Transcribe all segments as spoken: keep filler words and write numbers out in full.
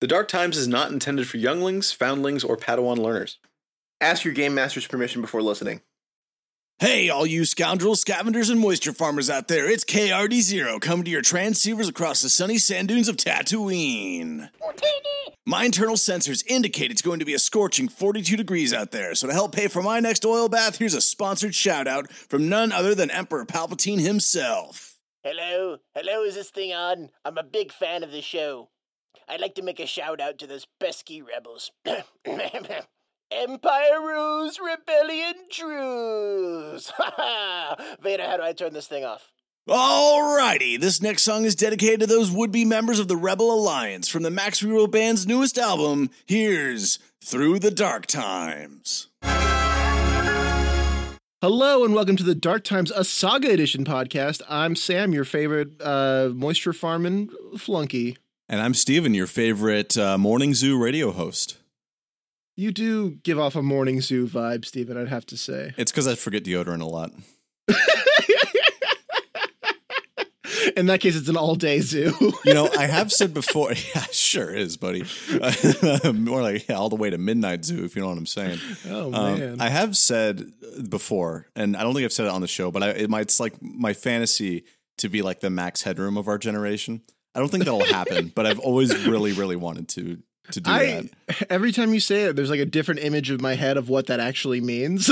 The Dark Times is not intended for younglings, foundlings, or Padawan learners. Ask your game master's permission before listening. Hey, all you scoundrels, scavengers, and moisture farmers out there, it's K R D Zero coming to your transceivers across the sunny sand dunes of Tatooine. My internal sensors indicate it's going to be a scorching forty-two degrees out there, so to help pay for my next oil bath, here's a sponsored shout-out from none other than Emperor Palpatine himself. Hello, hello, is this thing on? I'm a big fan of the show. I'd like to make a shout-out to those pesky rebels. Empire rules, rebellion trues. Vader, how do I turn this thing off? Alrighty, this next song is dedicated to those would-be members of the Rebel Alliance. From the Max Reroll Band's newest album, here's Through the Dark Times. Hello and welcome to the Dark Times, a Saga Edition podcast. I'm Sam, your favorite uh, moisture farming flunky. And I'm Steven, your favorite uh, Morning Zoo radio host. You do give off a Morning Zoo vibe, Steven, I'd have to say. It's because I forget deodorant a lot. In that case, it's an all-day zoo. You know, I have said before, yeah, sure is, buddy. Uh, more like yeah, all the way to midnight zoo, if you know what I'm saying. Oh, man. Um, I have said before, and I don't think I've said it on the show, but I, it might, it's like my fantasy to be like the Max Headroom of our generation. I don't think that'll happen, but I've always really, really wanted to. To do I, that. Every time you say it, there's like a different image of my head of what that actually means.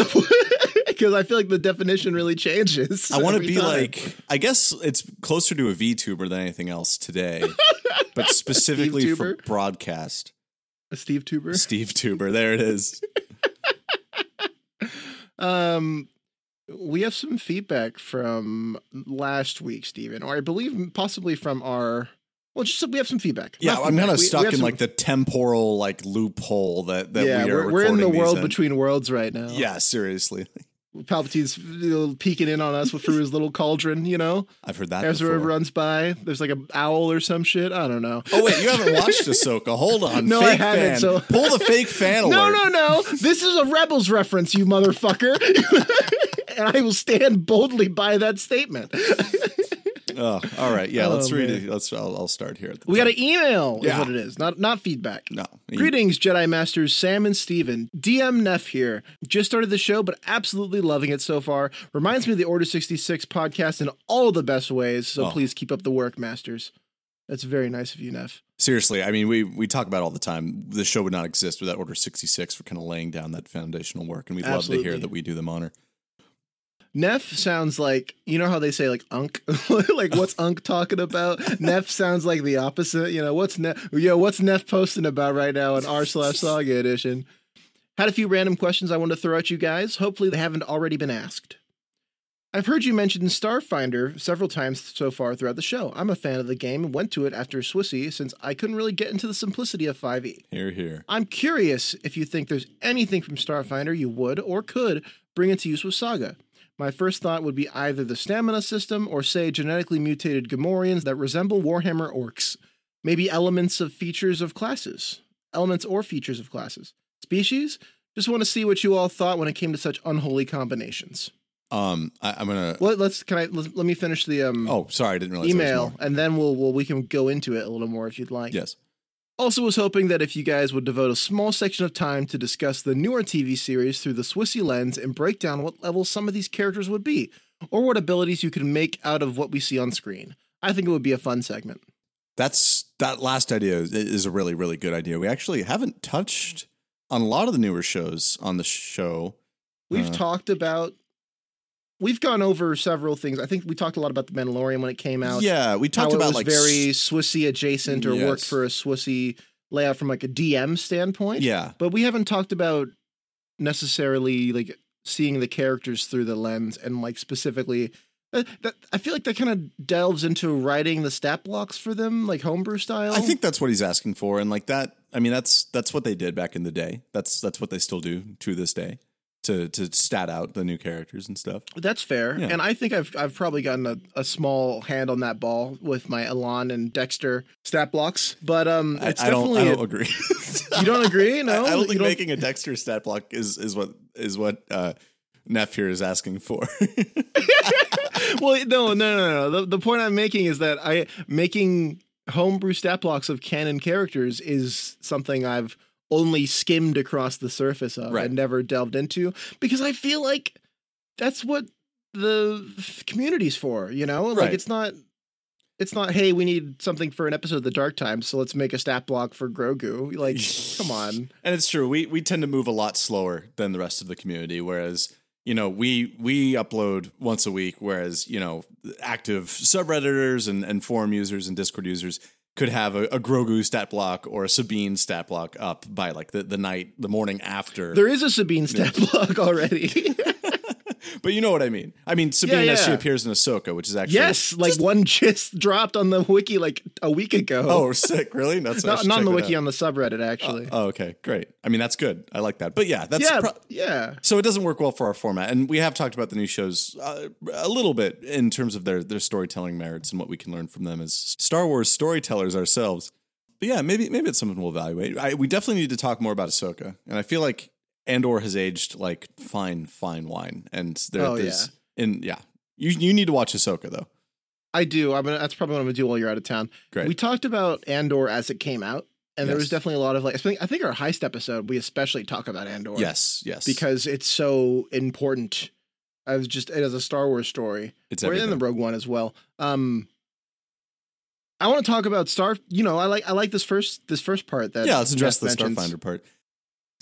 Because I feel like the definition really changes. I want to be time. like, I guess it's closer to a VTuber than anything else today, but specifically for broadcast. A Steve-Tuber? Steve-Tuber. There it is. um, we have some feedback from last week, Steven, or I believe possibly from our... Well, just so we have some feedback. Yeah, feedback. I'm kind of stuck we, we in some... like the temporal like loophole that, that yeah, we are. We're, we're in the world in. between worlds right now. Yeah, seriously. Palpatine's peeking in on us through his little cauldron, you know? I've heard that Ezra before. runs by. There's like an owl or some shit. I don't know. Oh, wait, you haven't watched Ahsoka. Hold on. No, fake I haven't. Fan. So... Pull the fake fan alert. No, no, no. This is a Rebels reference, you motherfucker. And I will stand boldly by that statement. Oh, all right. Yeah, let's oh, read man. it. Let's. I'll, I'll start here. We time. got an email yeah. is what it is, not not feedback. No. Greetings, Jedi Masters Sam and Steven. D M Nef here. Just started the show, but absolutely loving it so far. Reminds me of the Order sixty-six podcast in all the best ways, so oh. please keep up the work, Masters. That's very nice of you, Nef. Seriously, I mean, we we talk about it all the time. The show would not exist without Order sixty-six for kind of laying down that foundational work, and we'd absolutely. love to hear that we do them honor. Nef sounds like, you know how they say like Unk, like what's Unk talking about? Nef sounds like the opposite. You know, what's Nef, yo, what's Nef posting about right now on r slash Saga Edition? Had a few random questions I wanted to throw at you guys. Hopefully they haven't already been asked. I've heard you mention Starfinder several times so far throughout the show. I'm a fan of the game and went to it after Swissy since I couldn't really get into the simplicity of five E. Hear, hear. I'm curious if you think there's anything from Starfinder you would or could bring into use with Saga. My first thought would be either the stamina system or, say, genetically mutated Gamorreans that resemble Warhammer orcs. Maybe elements of features of classes. Elements or features of classes. Species? Just want to see what you all thought when it came to such unholy combinations. Um, I, I'm gonna. Let, let's. Can I? Let, let me finish the. Um. Oh, sorry, I didn't realize. Email, and then we'll. Well, we can go into it a little more if you'd like. Yes. Also was hoping that if you guys would devote a small section of time to discuss the newer T V series through the Swissy lens and break down what level some of these characters would be, or what abilities you could make out of what we see on screen. I think it would be a fun segment. That's that last idea is a really, really good idea. We actually haven't touched on a lot of the newer shows on the show. We've uh, talked about... We've gone over several things. I think we talked a lot about the Mandalorian when it came out. Yeah, we talked how about it was like very Swissy adjacent or yes. worked for a Swissy layout from like a D M standpoint. Yeah, but we haven't talked about necessarily like seeing the characters through the lens and like specifically. Uh, that, I feel like that kind of delves into writing the stat blocks for them, like homebrew style. I think that's what he's asking for, and like that. I mean, that's that's what they did back in the day. That's that's what they still do to this day. To, to stat out the new characters and stuff. That's fair. Yeah. And I think I've I've probably gotten a, a small hand on that ball with my Elan and Dexter stat blocks. But um, it's I, I definitely don't, I don't agree. You don't agree? No, I, I don't think don't... making a Dexter stat block is is what is what uh, Nef here is asking for. Well, no, no, no, no. The, the point I'm making is that I making homebrew stat blocks of canon characters is something I've only skimmed across the surface of, right, and never delved into, because I feel like that's what the community's for, you know? Like, right, it's not, it's not, hey, we need something for an episode of the Dark Times, so let's make a stat block for Grogu. Like, come on. And it's true. We, we tend to move a lot slower than the rest of the community, whereas, you know, we, we upload once a week, whereas, you know, active subredditors and, and forum users and Discord users could have a, a Grogu stat block or a Sabine stat block up by, like, the, the night, the morning after. There is a Sabine stat block already. But you know what I mean. I mean, Sabine, yeah, yeah, as she appears in Ahsoka, which is actually... Yes, like just, one just dropped on the wiki like a week ago. Oh, sick, really? That's not, not on the wiki, out. On the subreddit, actually. Oh, oh, okay, great. I mean, that's good. I like that. But yeah, that's... Yeah, pro- yeah. So it doesn't work well for our format. And we have talked about the new shows uh, a little bit in terms of their, their storytelling merits and what we can learn from them as Star Wars storytellers ourselves. But yeah, maybe maybe it's something we'll evaluate. I, we definitely need to talk more about Ahsoka. And I feel like Andor has aged like fine, fine wine, and there, oh, there's, yeah, and yeah, you you need to watch Ahsoka though. I do. I'm gonna, that's probably what I'm gonna do while you're out of town. Great. We talked about Andor as it came out, and yes, there was definitely a lot of like, I think our heist episode, we especially talk about Andor. Yes, yes, because it's so important. I was just, it is a Star Wars story. It's everything. We're in the Rogue One as well. Um, I want to talk about Star. You know, I like I like this first this first part. That, yeah, let's address Nef the mentions. Starfinder part.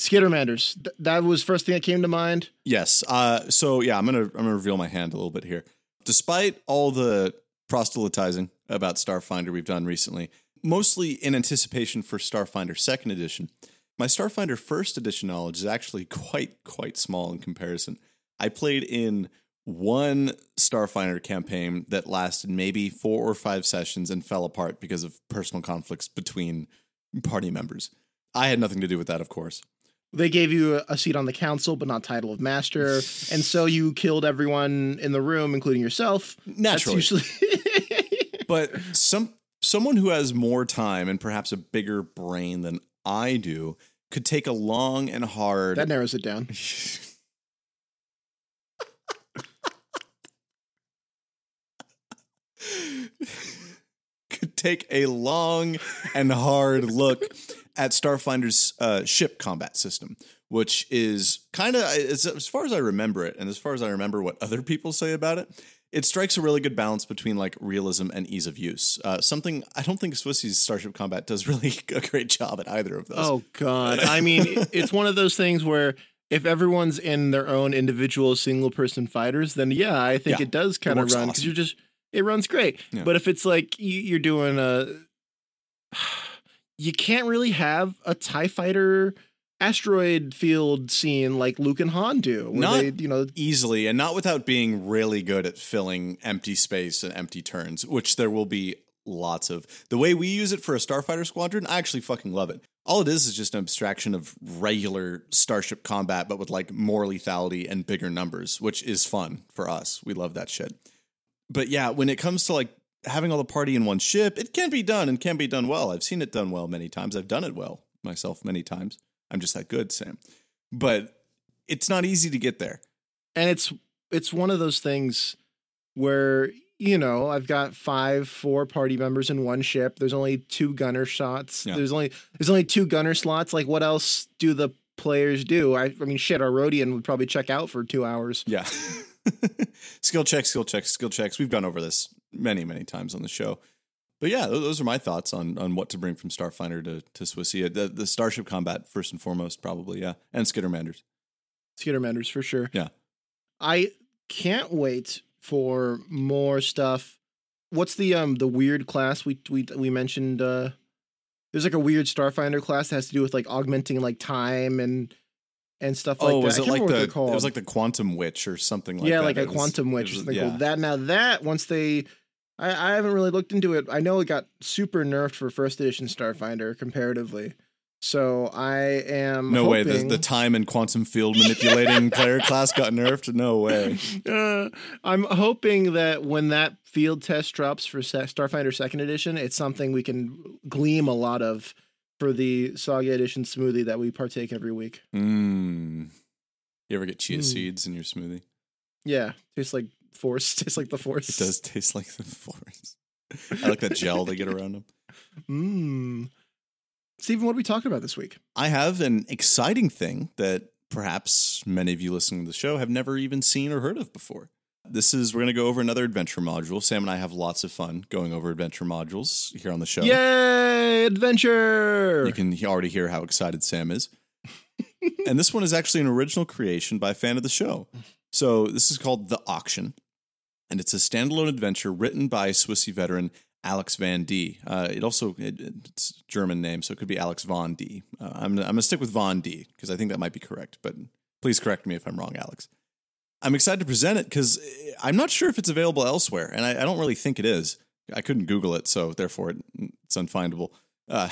Skittermanders. Th- that was first thing that came to mind. Yes. Uh, so yeah, I'm gonna I'm gonna reveal my hand a little bit here. Despite all the proselytizing about Starfinder we've done recently, mostly in anticipation for Starfinder Second Edition, my Starfinder First Edition knowledge is actually quite quite small in comparison. I played in one Starfinder campaign that lasted maybe four or five sessions and fell apart because of personal conflicts between party members. I had nothing to do with that, of course. They gave you a seat on the council, but not title of master. And so you killed everyone in the room, including yourself. Naturally. That's usually but some someone who has more time and perhaps a bigger brain than I do could take a long and hard... That narrows it down. could take a long and hard look... at Starfinder's uh, ship combat system, which is kind of, as, as far as I remember it, and as far as I remember what other people say about it, it strikes a really good balance between like realism and ease of use. Uh, something I don't think Swissy's Starship Combat does really a great job at either of those. Oh, God. I mean, it's one of those things where if everyone's in their own individual single-person fighters, then yeah, I think yeah, it does kind of run, because awesome. You're just, it runs great. Yeah. But if it's like you, you're doing a... You can't really have a TIE fighter asteroid field scene like Luke and Han do. Not they, you know, easily, and not without being really good at filling empty space and empty turns, which there will be lots of. The way we use it for a Starfighter Squadron, I actually fucking love it. All it is is just an abstraction of regular starship combat, but with like more lethality and bigger numbers, which is fun for us. We love that shit. But yeah, when it comes to like having all the party in one ship, it can be done and can be done well. I've seen it done well many times. I've done it well myself many times. I'm just that good, Sam. But it's not easy to get there. And it's it's one of those things where, you know, I've got five, four party members in one ship. There's only two gunner shots. Yeah. There's only there's only two gunner slots. Like, what else do the players do? I, I mean, shit, our Rodian would probably check out for two hours. Yeah. Skill checks, skill checks, skill checks. We've gone over this many, many times on the show. But yeah, those are my thoughts on on what to bring from Starfinder to, to Swissy. The, the Starship Combat, first and foremost, probably, yeah. And Skittermanders. Skittermanders, for sure. Yeah. I can't wait for more stuff. What's the um the weird class we we we mentioned? Uh, there's like a weird Starfinder class that has to do with like augmenting like time and... and stuff like oh, that. Was it like the it was like the Quantum Witch or something like yeah, that? Yeah, like a was, Quantum Witch was, or something yeah. called that. Now that once they, I, I haven't really looked into it. I know it got super nerfed for first edition Starfinder comparatively. So I am no hoping... way the, the time and quantum field manipulating player class got nerfed. No way. Uh, I'm hoping that when that field test drops for Starfinder Second Edition, it's something we can gleam a lot of for the Saga Edition smoothie that we partake every week. Mm. You ever get chia mm. seeds in your smoothie? Yeah. Tastes like force. Tastes like the force. It does taste like the force. I like that gel they get around them. Mm. Steven, what are we talking about this week? I have an exciting thing that perhaps many of you listening to the show have never even seen or heard of before. This is, we're going to go over another adventure module. Sam and I have lots of fun going over adventure modules here on the show. Yay, adventure! You can already hear how excited Sam is. And this one is actually an original creation by a fan of the show. So this is called The Auction, and it's a standalone adventure written by Swissy veteran Alex Van D. Uh, it also, it, it's a German name, so it could be Alex Von D. Uh, I'm, I'm going to stick with Von D, because I think that might be correct, but please correct me if I'm wrong, Alex. I'm excited to present it, because I'm not sure if it's available elsewhere, and I, I don't really think it is. I couldn't Google it, so therefore it, it's unfindable. Uh,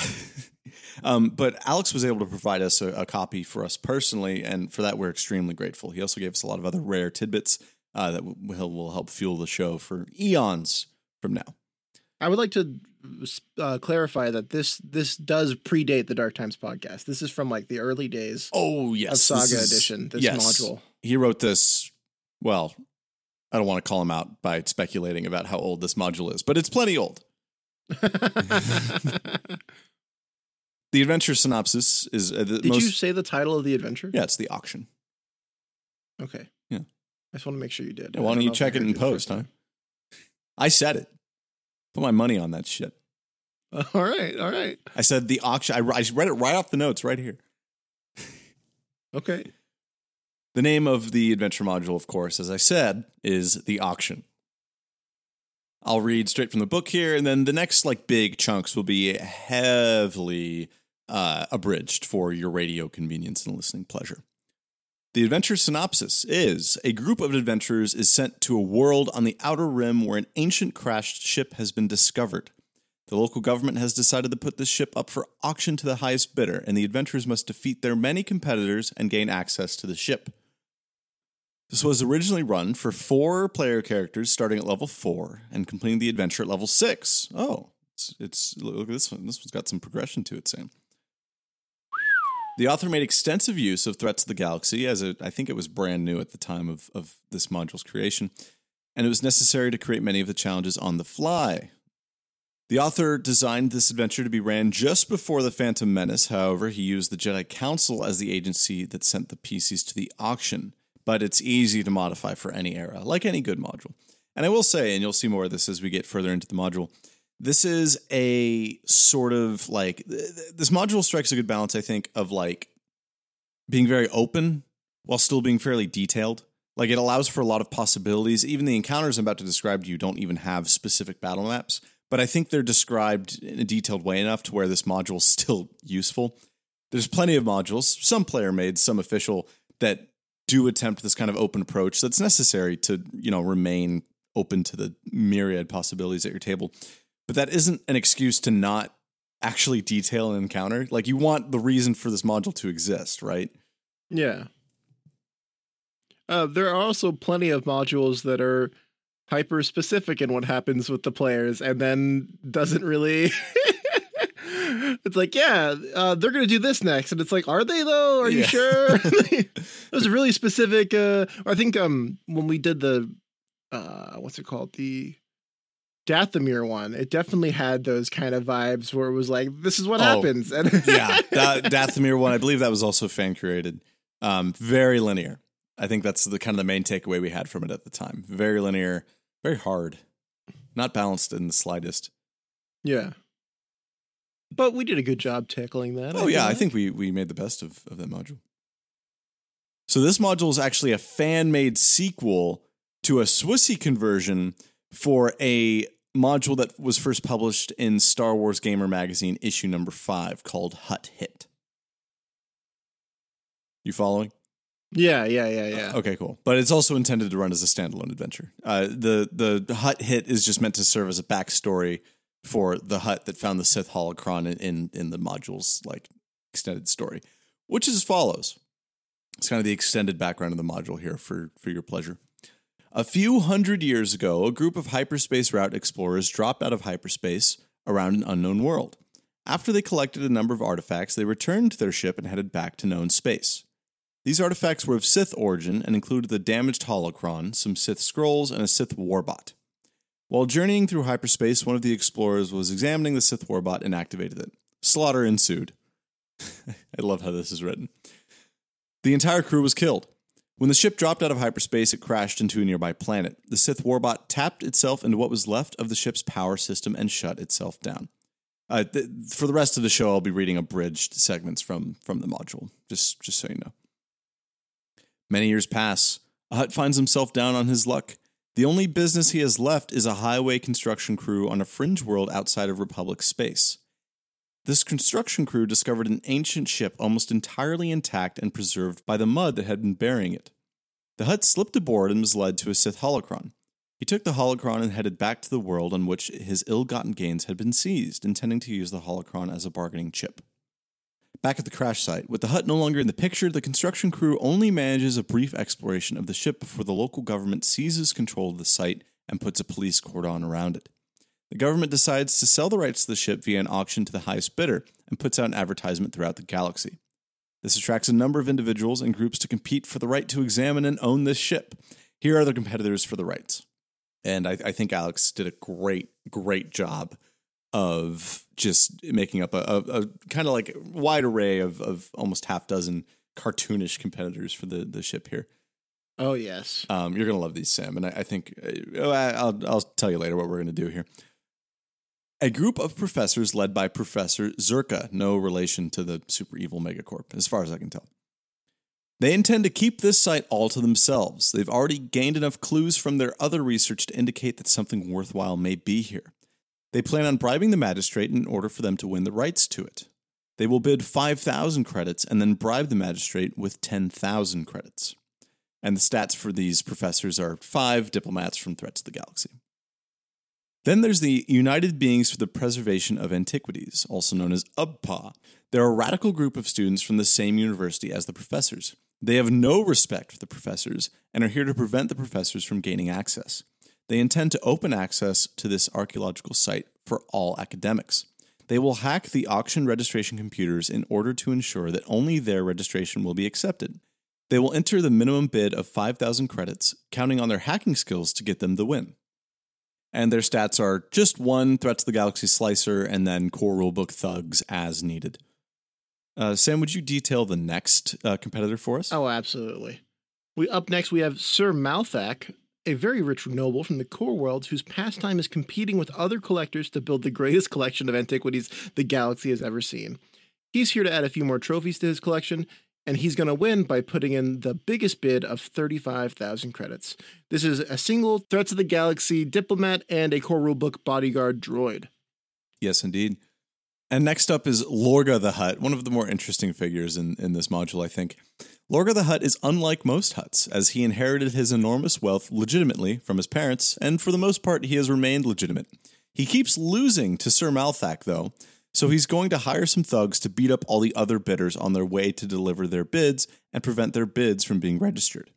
um, but Alex was able to provide us a, a copy for us personally, and for that we're extremely grateful. He also gave us a lot of other rare tidbits uh, that w- will help fuel the show for eons from now. I would like to uh, clarify that this this does predate the Dark Times podcast. This is from like the early days. Oh yes, of Saga this is, Edition. This yes. module. He wrote this. Well, I don't want to call him out by speculating about how old this module is, but it's plenty old. The adventure synopsis is. Uh, the Did most, you say the title of the adventure? Yeah, it's The Auction. Okay. Yeah. I just want to make sure you did. Yeah, why don't you check it in post, huh? I said it. Put my money on that shit. All right, all right. I said The Auction. I, I read it right off the notes right here. Okay. The name of the adventure module, of course, as I said, is The Auction. I'll read straight from the book here, and then the next like big chunks will be heavily uh, abridged for your radio convenience and listening pleasure. The adventure synopsis is, a group of adventurers is sent to a world on the outer rim where an ancient crashed ship has been discovered. The local government has decided to put this ship up for auction to the highest bidder, and the adventurers must defeat their many competitors and gain access to the ship. This was originally run for four player characters starting at level four and completing the adventure at level six. Oh, it's, it's look at this one. This one's got some progression to it, Sam. The author made extensive use of Threats of the Galaxy, as it, I think it was brand new at the time of, of this module's creation, and it was necessary to create many of the challenges on the fly. The author designed this adventure to be ran just before the Phantom Menace. However, he used the Jedi Council as the agency that sent the pieces to the auction, but it's easy to modify for any era, like any good module. And I will say, and you'll see more of this as we get further into the module, this is a sort of like, this module strikes a good balance, I think, of like being very open while still being fairly detailed. Like it allows for a lot of possibilities. Even the encounters I'm about to describe to you don't even have specific battle maps, but I think they're described in a detailed way enough to where this module is still useful. There's plenty of modules, some player made, some official, that do attempt this kind of open approach that's necessary to, you know, remain open to the myriad possibilities at your table. But that isn't an excuse to not actually detail an encounter. Like, you want the reason for this module to exist, right? Yeah. Uh, there are also plenty of modules that are hyper-specific in what happens with the players and then doesn't really... It's like, yeah, uh, they're going to do this next. And it's like, are they, though? Are yeah. you sure? It was a really specific... Uh, I think um, when we did the... Uh, what's it called? The... Dathomir one, it definitely had those kind of vibes where it was like, this is what oh, happens. And yeah, that Dathomir one, I believe that was also fan created. Um, very linear. I think that's the kind of the main takeaway we had from it at the time. Very linear, very hard, not balanced in the slightest. Yeah. But we did a good job tackling that. Oh, I yeah. Think. I think we, we made the best of, of that module. So this module is actually a fan-made sequel to a Swissy conversion for a module that was first published in Star Wars Gamer Magazine, issue number five, called Hutt Hit. You following? Yeah, yeah, yeah, yeah. Uh, okay, cool. But it's also intended to run as a standalone adventure. Uh, the, the the Hutt Hit is just meant to serve as a backstory for the Hutt that found the Sith holocron in, in, in the module's like extended story, which is as follows. It's kind of the extended background of the module here for, for your pleasure. A few hundred years ago, a group of hyperspace route explorers dropped out of hyperspace around an unknown world. After they collected a number of artifacts, they returned to their ship and headed back to known space. These artifacts were of Sith origin and included the damaged holocron, some Sith scrolls, and a Sith Warbot. While journeying through hyperspace, one of the explorers was examining the Sith Warbot and activated it. Slaughter ensued. I love how this is written. The entire crew was killed. When the ship dropped out of hyperspace, it crashed into a nearby planet. The Sith Warbot tapped itself into what was left of the ship's power system and shut itself down. Uh, th- for the rest of the show, I'll be reading abridged segments from, from the module, just, just so you know. Many years pass. Hutt finds himself down on his luck. The only business he has left is a highway construction crew on a fringe world outside of Republic space. This construction crew discovered an ancient ship almost entirely intact and preserved by the mud that had been burying it. The Hutt slipped aboard and was led to a Sith holocron. He took the holocron and headed back to the world on which his ill-gotten gains had been seized, intending to use the holocron as a bargaining chip. Back at the crash site, with the Hutt no longer in the picture, the construction crew only manages a brief exploration of the ship before the local government seizes control of the site and puts a police cordon around it. The government decides to sell the rights to the ship via an auction to the highest bidder and puts out an advertisement throughout the galaxy. This attracts a number of individuals and groups to compete for the right to examine and own this ship. Here are the competitors for the rights. And I, I think Alex did a great, great job of just making up a, a, a kind of like wide array of, of almost half dozen cartoonish competitors for the, the ship here. Oh, yes. Um, you're going to love these, Sam. And I, I think uh, I'll, I'll tell you later what we're going to do here. A group of professors led by Professor Zurka, no relation to the super evil megacorp, as far as I can tell. They intend to keep this site all to themselves. They've already gained enough clues from their other research to indicate that something worthwhile may be here. They plan on bribing the magistrate in order for them to win the rights to it. They will bid five thousand credits and then bribe the magistrate with ten thousand credits. And the stats for these professors are five diplomats from Threats of the Galaxy. Then there's the United Beings for the Preservation of Antiquities, also known as U B P A. They're a radical group of students from the same university as the professors. They have no respect for the professors and are here to prevent the professors from gaining access. They intend to open access to this archaeological site for all academics. They will hack the auction registration computers in order to ensure that only their registration will be accepted. They will enter the minimum bid of five thousand credits, counting on their hacking skills to get them the win. And their stats are just one Threats of the Galaxy Slicer and then Core Rulebook Thugs as needed. Uh, Sam, would you detail the next uh, competitor for us? Oh, absolutely. We Up next, we have Sir Malthak, a very rich noble from the Core Worlds whose pastime is competing with other collectors to build the greatest collection of antiquities the galaxy has ever seen. He's here to add a few more trophies to his collection, and he's going to win by putting in the biggest bid of thirty-five thousand credits. This is a single Threats of the Galaxy diplomat and a Core Rulebook bodyguard droid. Yes, indeed. And next up is Lorga the Hutt, one of the more interesting figures in, in this module, I think. Lorga the Hutt is unlike most Hutts, as he inherited his enormous wealth legitimately from his parents, and for the most part, he has remained legitimate. He keeps losing to Sir Malthak, though, so he's going to hire some thugs to beat up all the other bidders on their way to deliver their bids and prevent their bids from being registered.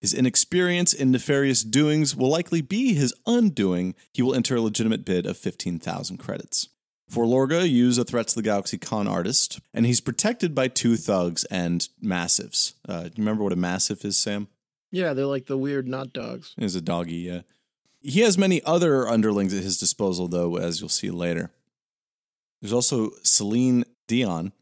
His inexperience in nefarious doings will likely be his undoing. He will enter a legitimate bid of fifteen thousand credits. For Lorga, use a Threats of the Galaxy con artist, and he's protected by two thugs and massives. Uh, do you remember what a massive is, Sam? Yeah, they're like the weird not dogs. He's a doggy, yeah. He has many other underlings at his disposal, though, as you'll see later. There's also Celine Dion.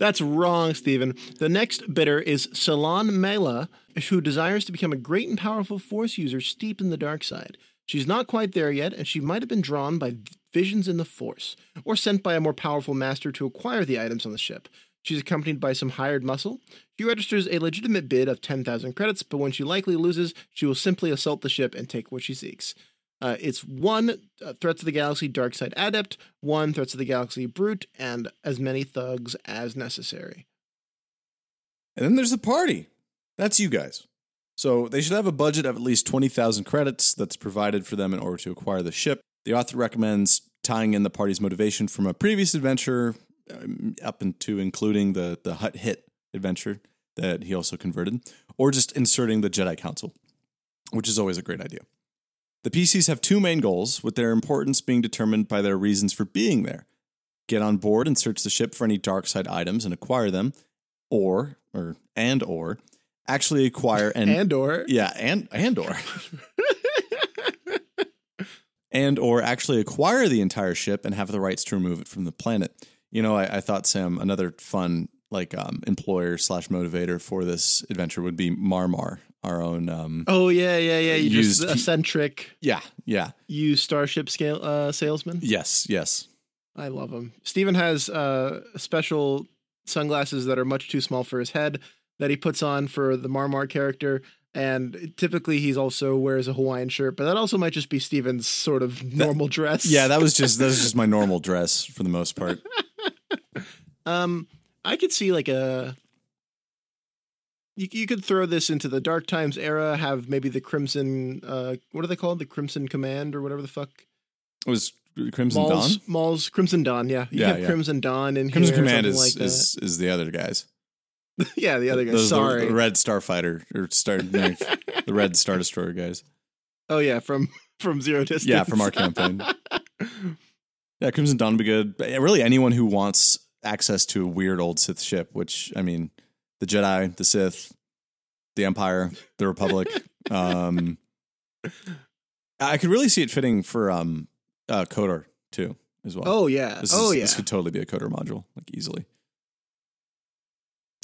That's wrong, Steven. The next bidder is Sulon Mela, who desires to become a great and powerful force user steeped in the dark side. She's not quite there yet, and she might have been drawn by visions in the force, or sent by a more powerful master to acquire the items on the ship. She's accompanied by some hired muscle. She registers a legitimate bid of ten thousand credits, but when she likely loses, she will simply assault the ship and take what she seeks. Uh, it's one uh, Threats of the Galaxy Dark Side Adept, one Threats of the Galaxy Brute, and as many thugs as necessary. And then there's the party. That's you guys. So they should have a budget of at least twenty thousand credits that's provided for them in order to acquire the ship. The author recommends tying in the party's motivation from a previous adventure um, up into including the, the Hutt Hit adventure that he also converted, or just inserting the Jedi Council, which is always a great idea. The P Cs have two main goals, with their importance being determined by their reasons for being there. Get on board and search the ship for any dark side items and acquire them, or, or and or, actually acquire and... Andor. Yeah, and Andor. and or actually acquire the entire ship and have the rights to remove it from the planet. You know, I, I thought, Sam, another fun like um, employer slash motivator for this adventure would be Mar-Mar, our own. Um, oh, yeah, yeah, yeah. You just eccentric. Yeah, yeah. Used starship scale uh, salesman. Yes, yes. I love him. Steven has uh, special sunglasses that are much too small for his head that he puts on for the Mar-Mar character. And typically he's also wears a Hawaiian shirt, but that also might just be Steven's sort of normal that, dress. Yeah, that was just that was just my normal dress for the most part. um, I could see like a you, you could throw this into the Dark Times era. Have maybe the Crimson, uh, what are they called? The Crimson Command or whatever the fuck. It was Crimson Maul's, Dawn. Maul's Crimson Dawn. Yeah, you yeah, have yeah. Crimson Dawn in Crimson here Command is like is, is the other guys. Yeah, the other guy. Those Sorry, the, the Red Starfighter or Star, no, the Red Star Destroyer guys. Oh yeah, from from Zero Distance. Yeah, from our campaign. Yeah, Crimson Dawn would be good. But really, anyone who wants access to a weird old Sith ship, which I mean, the Jedi, the Sith, the Empire, the Republic. um, I could really see it fitting for um, uh, KOTOR too, as well. Oh yeah, this oh is, yeah. This could totally be a KOTOR module, like easily.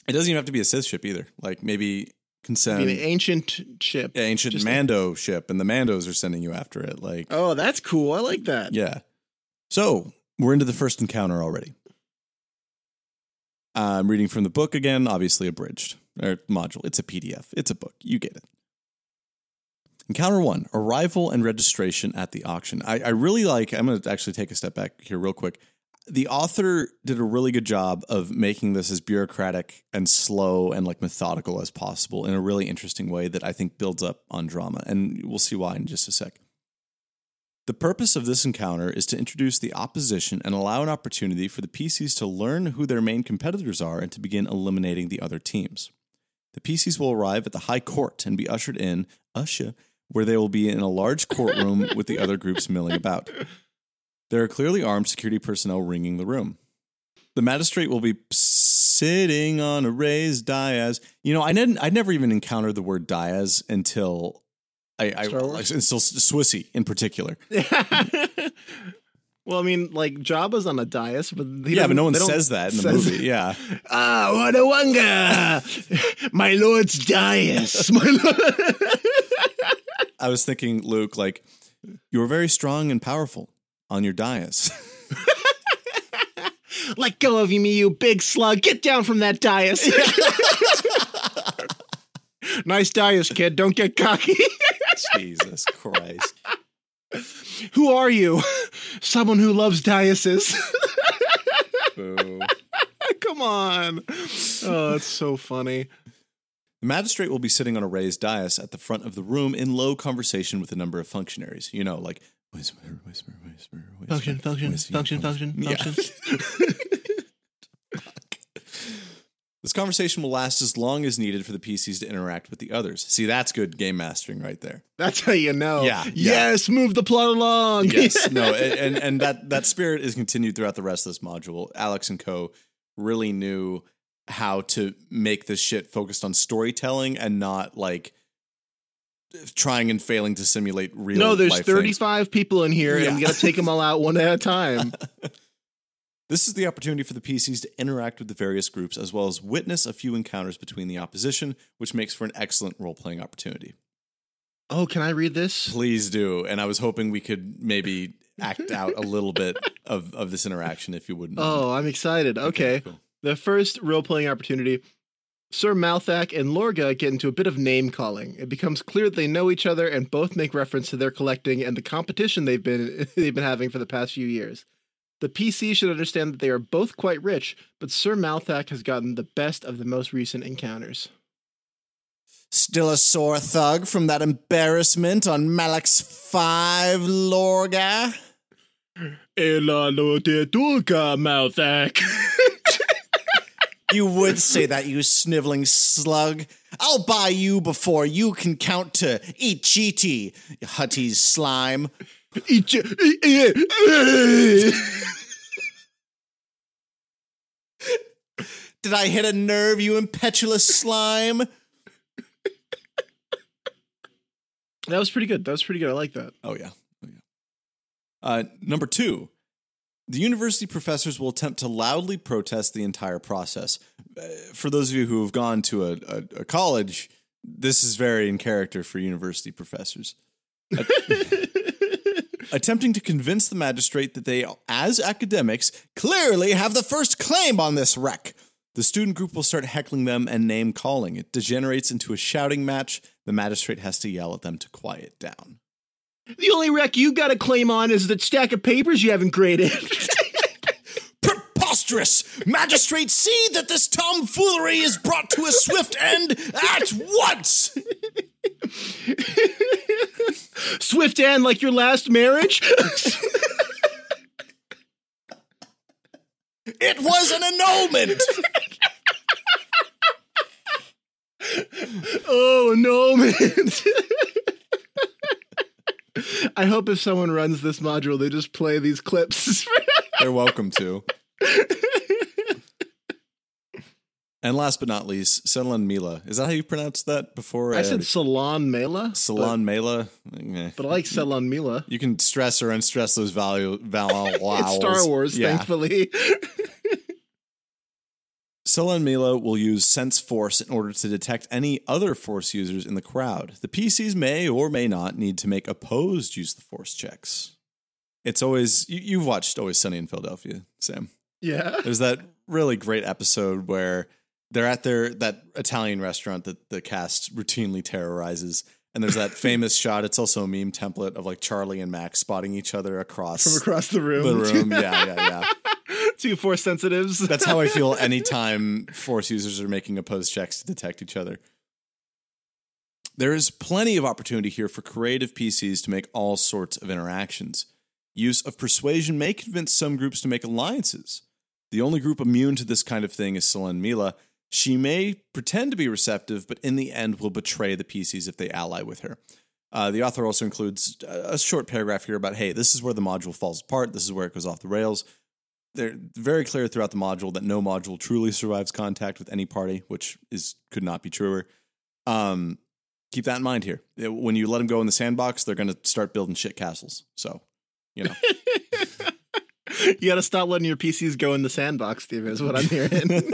It doesn't even have to be a Sith ship either. Like maybe can send I mean, an ancient ship, yeah, ancient Just Mando like... ship, and the Mandos are sending you after it. Like, oh, that's cool. I like that. Yeah. So we're into the first encounter already. I'm reading from the book again, obviously abridged or module. It's a P D F. It's a book. You get it. Encounter one: arrival and registration at the auction. I, I really like. I'm going to actually take a step back here real quick. The author did a really good job of making this as bureaucratic and slow and like methodical as possible in a really interesting way that I think builds up on drama. And we'll see why in just a sec. The purpose of this encounter is to introduce the opposition and allow an opportunity for the P Cs to learn who their main competitors are and to begin eliminating the other teams. The P Cs will arrive at the High Court and be ushered in, usher, where they will be in a large courtroom with the other groups milling about. There are clearly armed security personnel ringing the room. The magistrate will be sitting on a raised dais. You know, I didn't. I never even encountered the word dais until I, I until Swissy in particular. Well, I mean, like Jabba's on a dais, but yeah, but no one says that in the movie. Yeah. Ah, what a wanga! My lord's dais. My lord. I was thinking, Luke, like you were very strong and powerful. On your dais. Let go of me, you big slug. Get down from that dais. Nice dais, kid. Don't get cocky. Jesus Christ. Who are you? Someone who loves daises. Boo. Come on. Oh, that's so funny. The magistrate will be sitting on a raised dais at the front of the room in low conversation with a number of functionaries. You know, like... Whisper, whisper, whisper, whisper. Function, function, whisper, function, function, function, function. Yeah. This conversation will last as long as needed for the P Cs to interact with the others. See, that's good game mastering right there. That's how you know. Yeah. Yes, yeah. Move the plot along. Yes. No, and, and that, that spirit is continued throughout the rest of this module. Alex and co really knew how to make this shit focused on storytelling and not like... trying and failing to simulate real life. No, there's thirty-five things. People in here, yeah. And we got to take them all out one at a time. This is the opportunity for the P Cs to interact with the various groups, as well as witness a few encounters between the opposition, which makes for an excellent role-playing opportunity. Oh, can I read this? Please do. And I was hoping we could maybe act out a little bit of, of this interaction, if you wouldn't mind. Oh, I'm excited. Okay. Okay cool. The first role-playing opportunity... Sir Malthak and Lorga get into a bit of name-calling. It becomes clear that they know each other and both make reference to their collecting and the competition they've been they've been having for the past few years. The P C should understand that they are both quite rich, but Sir Malthak has gotten the best of the most recent encounters. Still a sore thug from that embarrassment on Malak's five, Lorga? Elalo de Dulga, Malthak. You would say that, you sniveling slug. I'll buy you before you can count to Ichiti, Hutty's slime. Did I hit a nerve, you impetuous slime? That was pretty good. That was pretty good. I like that. Oh, yeah. Oh, yeah. Uh, number two, the university professors will attempt to loudly protest the entire process. Uh, for those of you who have gone to a, a, a college, this is very in character for university professors. At- Attempting to convince the magistrate that they, as academics, clearly have the first claim on this wreck. The student group will start heckling them and name-calling. It degenerates into a shouting match. The magistrate has to yell at them to quiet down. The only wreck you got a claim on is that stack of papers you haven't graded. Preposterous! Magistrate, see that this tomfoolery is brought to a swift end at once! Swift end like your last marriage? It was an annulment! Oh, annulment! I hope if someone runs this module, they just play these clips. They're welcome to. And last but not least, Sulon Mela. Is that how you pronounce that before? I, I said Sulon Mela. Sulon Mela. But I like Sulon Mela. You can stress or unstress those value, vowels. It's Star Wars, yeah. Thankfully. Sulon Mela will use Sense Force in order to detect any other Force users in the crowd. The P Cs may or may not need to make opposed use the Force checks. It's always... You, you've watched Always Sunny in Philadelphia, Sam. Yeah. There's that really great episode where... They're at their that Italian restaurant that the cast routinely terrorizes. And there's that famous shot. It's also a meme template of like Charlie and Max spotting each other across from across the room. The room. Yeah, yeah, yeah. Two Force sensitives. That's how I feel anytime Force users are making opposed checks to detect each other. There is plenty of opportunity here for creative P Cs to make all sorts of interactions. Use of persuasion may convince some groups to make alliances. The only group immune to this kind of thing is Sulon Mela. She may pretend to be receptive, but in the end will betray the P Cs if they ally with her. Uh, the author also includes a short paragraph here about, hey, this is where the module falls apart. This is where it goes off the rails. They're very clear throughout the module that no module truly survives contact with any party, which is could not be truer. Um, keep that in mind here. It, when you let them go in the sandbox, they're going to start building shit castles. So, you know. You got to stop letting your P Cs go in the sandbox, Steven, is what I'm hearing.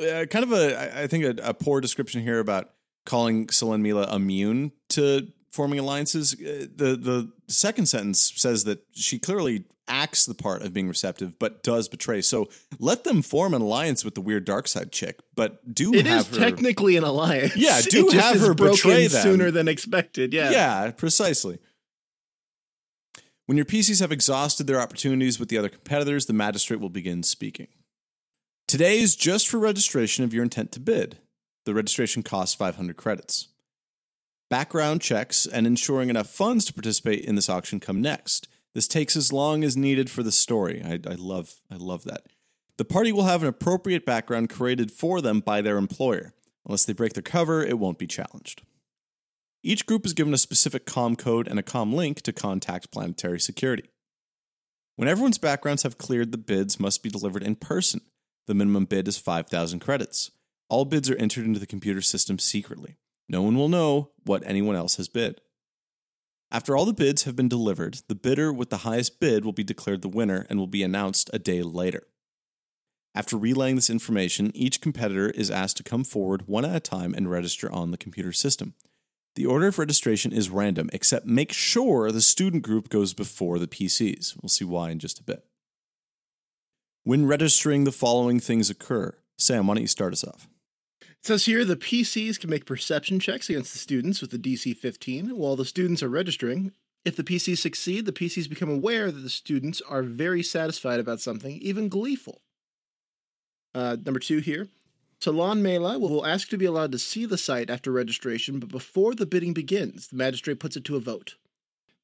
Uh, kind of a, I think a, a poor description here about calling Sulon Mela immune to forming alliances. Uh, the the second sentence says that she clearly acts the part of being receptive, but does betray. So let them form an alliance with the weird dark side chick, but do it have her. It is technically an alliance. Yeah, do have her betray them sooner than expected. Yeah, yeah, precisely. When your P Cs have exhausted their opportunities with the other competitors, the magistrate will begin speaking. Today is just for registration of your intent to bid. The registration costs five hundred credits. Background checks and ensuring enough funds to participate in this auction come next. This takes as long as needed for the story. I, I love, I love that. The party will have an appropriate background created for them by their employer. Unless they break their cover, it won't be challenged. Each group is given a specific comm code and a comm link to contact planetary security. When everyone's backgrounds have cleared, the bids must be delivered in person. The minimum bid is five thousand credits. All bids are entered into the computer system secretly. No one will know what anyone else has bid. After all the bids have been delivered, the bidder with the highest bid will be declared the winner and will be announced a day later. After relaying this information, each competitor is asked to come forward one at a time and register on the computer system. The order of registration is random, except make sure the student group goes before the P Cs. We'll see why in just a bit. When registering, the following things occur. Sam, why don't you start us off? It says here the P Cs can make perception checks against the students with the D C fifteen while the students are registering. If the P Cs succeed, the P Cs become aware that the students are very satisfied about something, even gleeful. Uh, number two here. Sulon Mela will ask to be allowed to see the site after registration, but before the bidding begins, the magistrate puts it to a vote.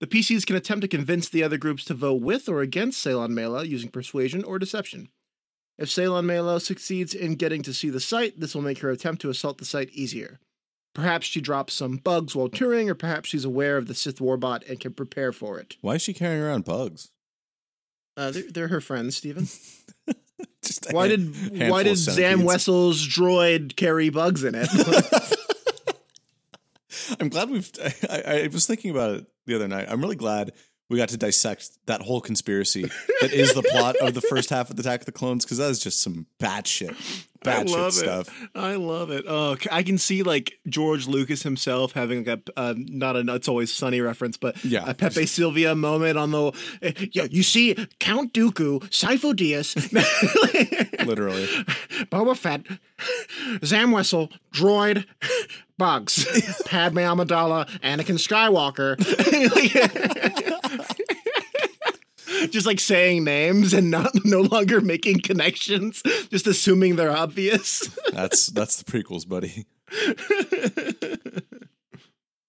The P Cs can attempt to convince the other groups to vote with or against Sulon Mela using persuasion or deception. If Sulon Mela succeeds in getting to see the site, this will make her attempt to assault the site easier. Perhaps she drops some bugs while touring, or perhaps she's aware of the Sith Warbot and can prepare for it. Why is she carrying around bugs? Uh, they're, they're her friends, Steven. why did why did Sam Wessel's droid carry bugs in it? I'm glad we've... I, I was thinking about it the other night. I'm really glad we got to dissect that whole conspiracy that is the plot of the first half of Attack of the Clones, because that is just some bad shit. Bad shit stuff. I love it. Oh, I can see like George Lucas himself having like a uh, not a It's Always Sunny reference, but yeah. a Pepe Sylvia moment on the. Uh, yeah, you see Count Dooku, Sifo Dyas, literally, Boba Fett, Zam Wessel, Droid, Bugs, Padme Amidala, Anakin Skywalker. Just like saying names and not no longer making connections, just assuming they're obvious. that's that's the prequels, buddy.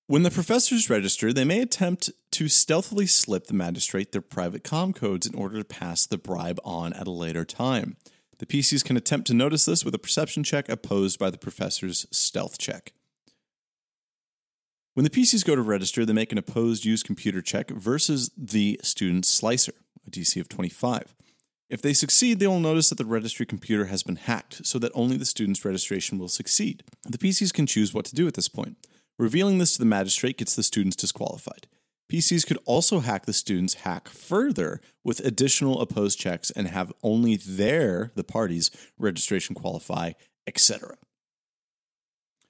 When the professors register, they may attempt to stealthily slip the magistrate their private comm codes in order to pass the bribe on at a later time. The P Cs can attempt to notice this with a perception check opposed by the professor's stealth check. When the P Cs go to register, they make an opposed use computer check versus the student's slicer, a D C of twenty-five. If they succeed, they will notice that the registry computer has been hacked, so that only the student's registration will succeed. The P Cs can choose what to do at this point. Revealing this to the magistrate gets the students disqualified. P Cs could also hack the student's hack further with additional opposed checks and have only their, the party's, registration qualify, et cetera.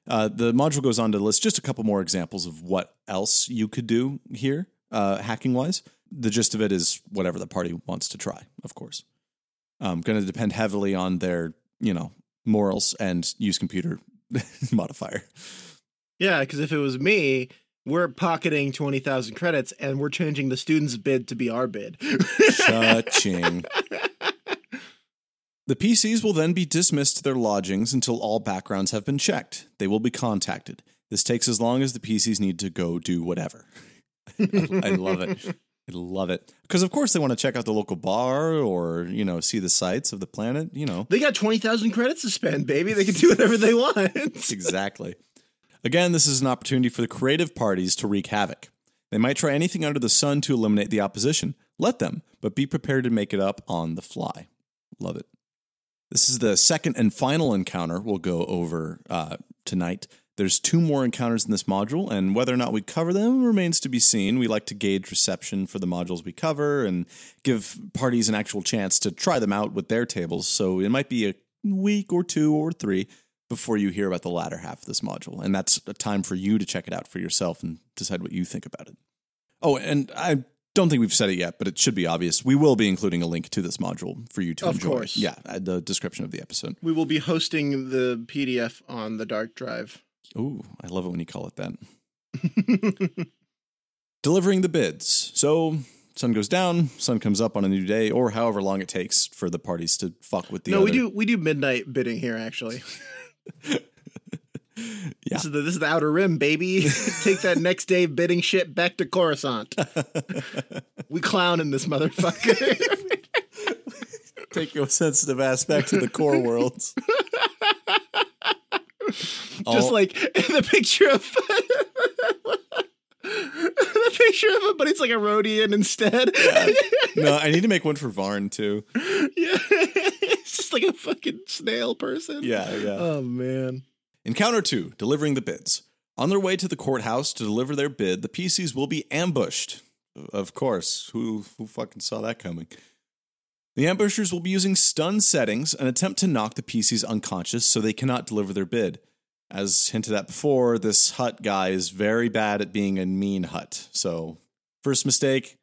Uh, the module goes on to list just a couple more examples of what else you could do here, uh, hacking-wise. The gist of it is whatever the party wants to try, of course. Um, going to depend heavily on their, you know, morals and use computer modifier. Yeah, because if it was me, we're pocketing twenty thousand credits, and we're changing the student's bid to be our bid. Cha-ching. The P Cs will then be dismissed to their lodgings until all backgrounds have been checked. They will be contacted. This takes as long as the P Cs need to go do whatever. I, I love it. I love it. Because, of course, they want to check out the local bar or, you know, see the sights of the planet, you know. They got twenty thousand credits to spend, baby. They can do whatever they want. Exactly. Again, this is an opportunity for the creative parties to wreak havoc. They might try anything under the sun to eliminate the opposition. Let them, but be prepared to make it up on the fly. Love it. This is the second and final encounter we'll go over uh, tonight. There's two more encounters in this module, and whether or not we cover them remains to be seen. We like to gauge reception for the modules we cover and give parties an actual chance to try them out with their tables. So it might be a week or two or three before you hear about the latter half of this module. And that's a time for you to check it out for yourself and decide what you think about it. Oh, and I don't think we've said it yet, but it should be obvious. We will be including a link to this module for you to enjoy. Of course. Yeah, the description of the episode. We will be hosting the P D F on the dark drive. Ooh, I love it when you call it that. Delivering the bids. So, sun goes down, sun comes up on a new day, or however long it takes for the parties to fuck with the no, other. No, we do we do midnight bidding here, actually. Yeah. This is the, this is the Outer Rim, baby. Take that next day bidding shit back to Coruscant. We clown in this motherfucker. Take your sensitive ass back to the core worlds. Just oh. like the picture of the picture of him, but it's like a Rodian instead. Yeah. No, I need to make one for Varn too. Yeah, it's just like a fucking snail person. Yeah, yeah. Oh man. Encounter two, delivering the bids. On their way to the courthouse to deliver their bid, the P Cs will be ambushed. Of course, who who fucking saw that coming? The ambushers will be using stun settings and attempt to knock the P Cs unconscious so they cannot deliver their bid. As hinted at before, this Hutt guy is very bad at being a mean Hutt. So, first mistake,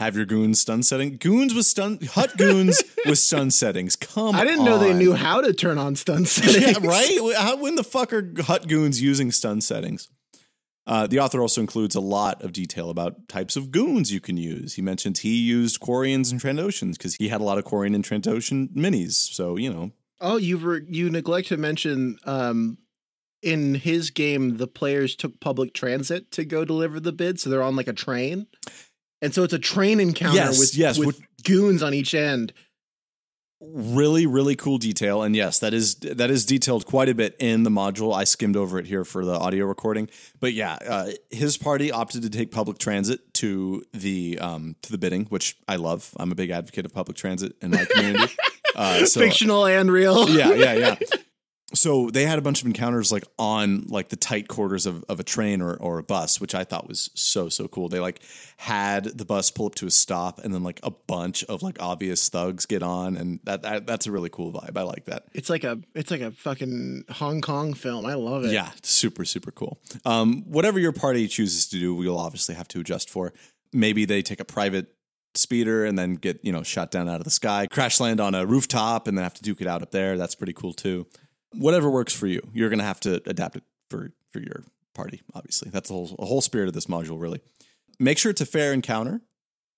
have your goons stun setting. Goons with stun, Hutt goons with stun settings. Come on. I didn't on. know they knew how to turn on stun settings. Yeah, right? How, when the fuck are Hutt goons using stun settings? Uh, the author also includes a lot of detail about types of goons you can use. He mentions he used Quarians and Trandoshans because he had a lot of Quarian and Trandoshan minis. So, you know. Oh, you re- you neglect to mention um, in his game, the players took public transit to go deliver the bid. So they're on like a train. And so it's a train encounter yes, with, yes, with what, goons on each end. Really, really cool detail. And yes, that is that is detailed quite a bit in the module. I skimmed over it here for the audio recording. But yeah, uh, his party opted to take public transit to the um, to the bidding, which I love. I'm a big advocate of public transit in my community. Uh, so, Fictional and real. Yeah, yeah, yeah. so they had a bunch of encounters like on like the tight quarters of, of a train or, or a bus, which I thought was so, so cool. They like had the bus pull up to a stop and then like a bunch of like obvious thugs get on. And that, that that's a really cool vibe. I like that. It's like a it's like a fucking Hong Kong film. I love it. Yeah. Super, super cool. Um, whatever your party chooses to do, we'll obviously have to adjust for. Maybe they take a private speeder and then get, you know, shot down out of the sky, crash land on a rooftop and then have to duke it out up there. That's pretty cool, too. Whatever works for you, you're going to have to adapt it for, for your party, obviously. That's the whole, the whole spirit of this module, really. Make sure it's a fair encounter.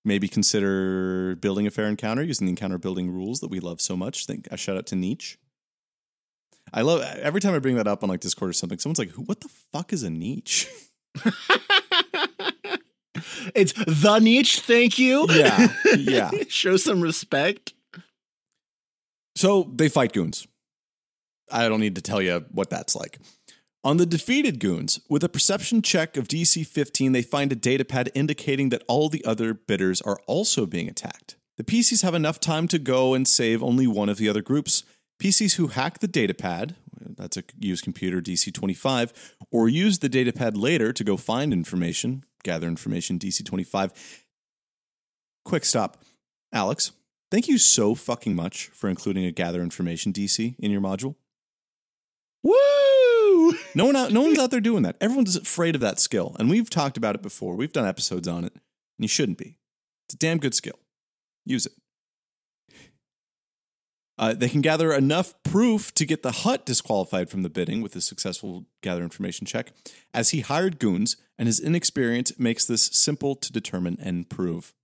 Maybe consider building a fair encounter using the encounter building rules that we love so much. Think a shout out to Niche. I love every time I bring that up on like Discord or something, someone's like, what the fuck is a niche? It's the niche. Thank you. Yeah. Yeah. Show some respect. So they fight goons. I don't need to tell you what that's like. On the defeated goons, with a perception check of D C fifteen, they find a datapad indicating that all the other bidders are also being attacked. The P Cs have enough time to go and save only one of the other groups. P Cs who hack the datapad, that's a used computer D C twenty-five, or use the datapad later to go find information, gather information D C twenty-five. Quick stop. Alex, thank you so fucking much for including a gather information D C in your module. Woo! No one out, no one's out there doing that. Everyone's afraid of that skill. And we've talked about it before. We've done episodes on it. And you shouldn't be. It's a damn good skill. Use it. Uh, they can gather enough proof to get the Hutt disqualified from the bidding with a successful gather information check, as he hired goons, and his inexperience makes this simple to determine and prove.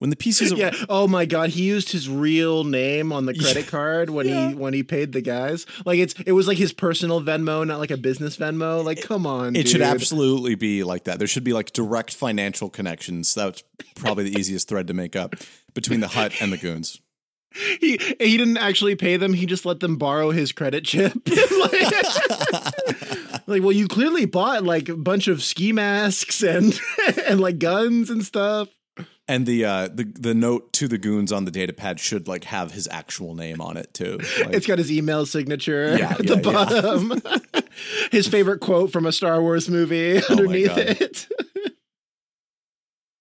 When the P Cs, are- yeah, oh my god, he used his real name on the credit card when yeah. he when he paid the guys. Like it's it was like his personal Venmo, not like a business Venmo. Like, come on, it dude. Should absolutely be like that. There should be like direct financial connections. That's probably the easiest thread to make up between the Hutt and the goons. He he didn't actually pay them. He just let them borrow his credit chip. like, like, well, you clearly bought like a bunch of ski masks and and like guns and stuff. And the uh, the the note to the goons on the datapad should like have his actual name on it too. Like, it's got his email signature yeah, at yeah, the bottom. Yeah. His favorite quote from a Star Wars movie oh underneath it.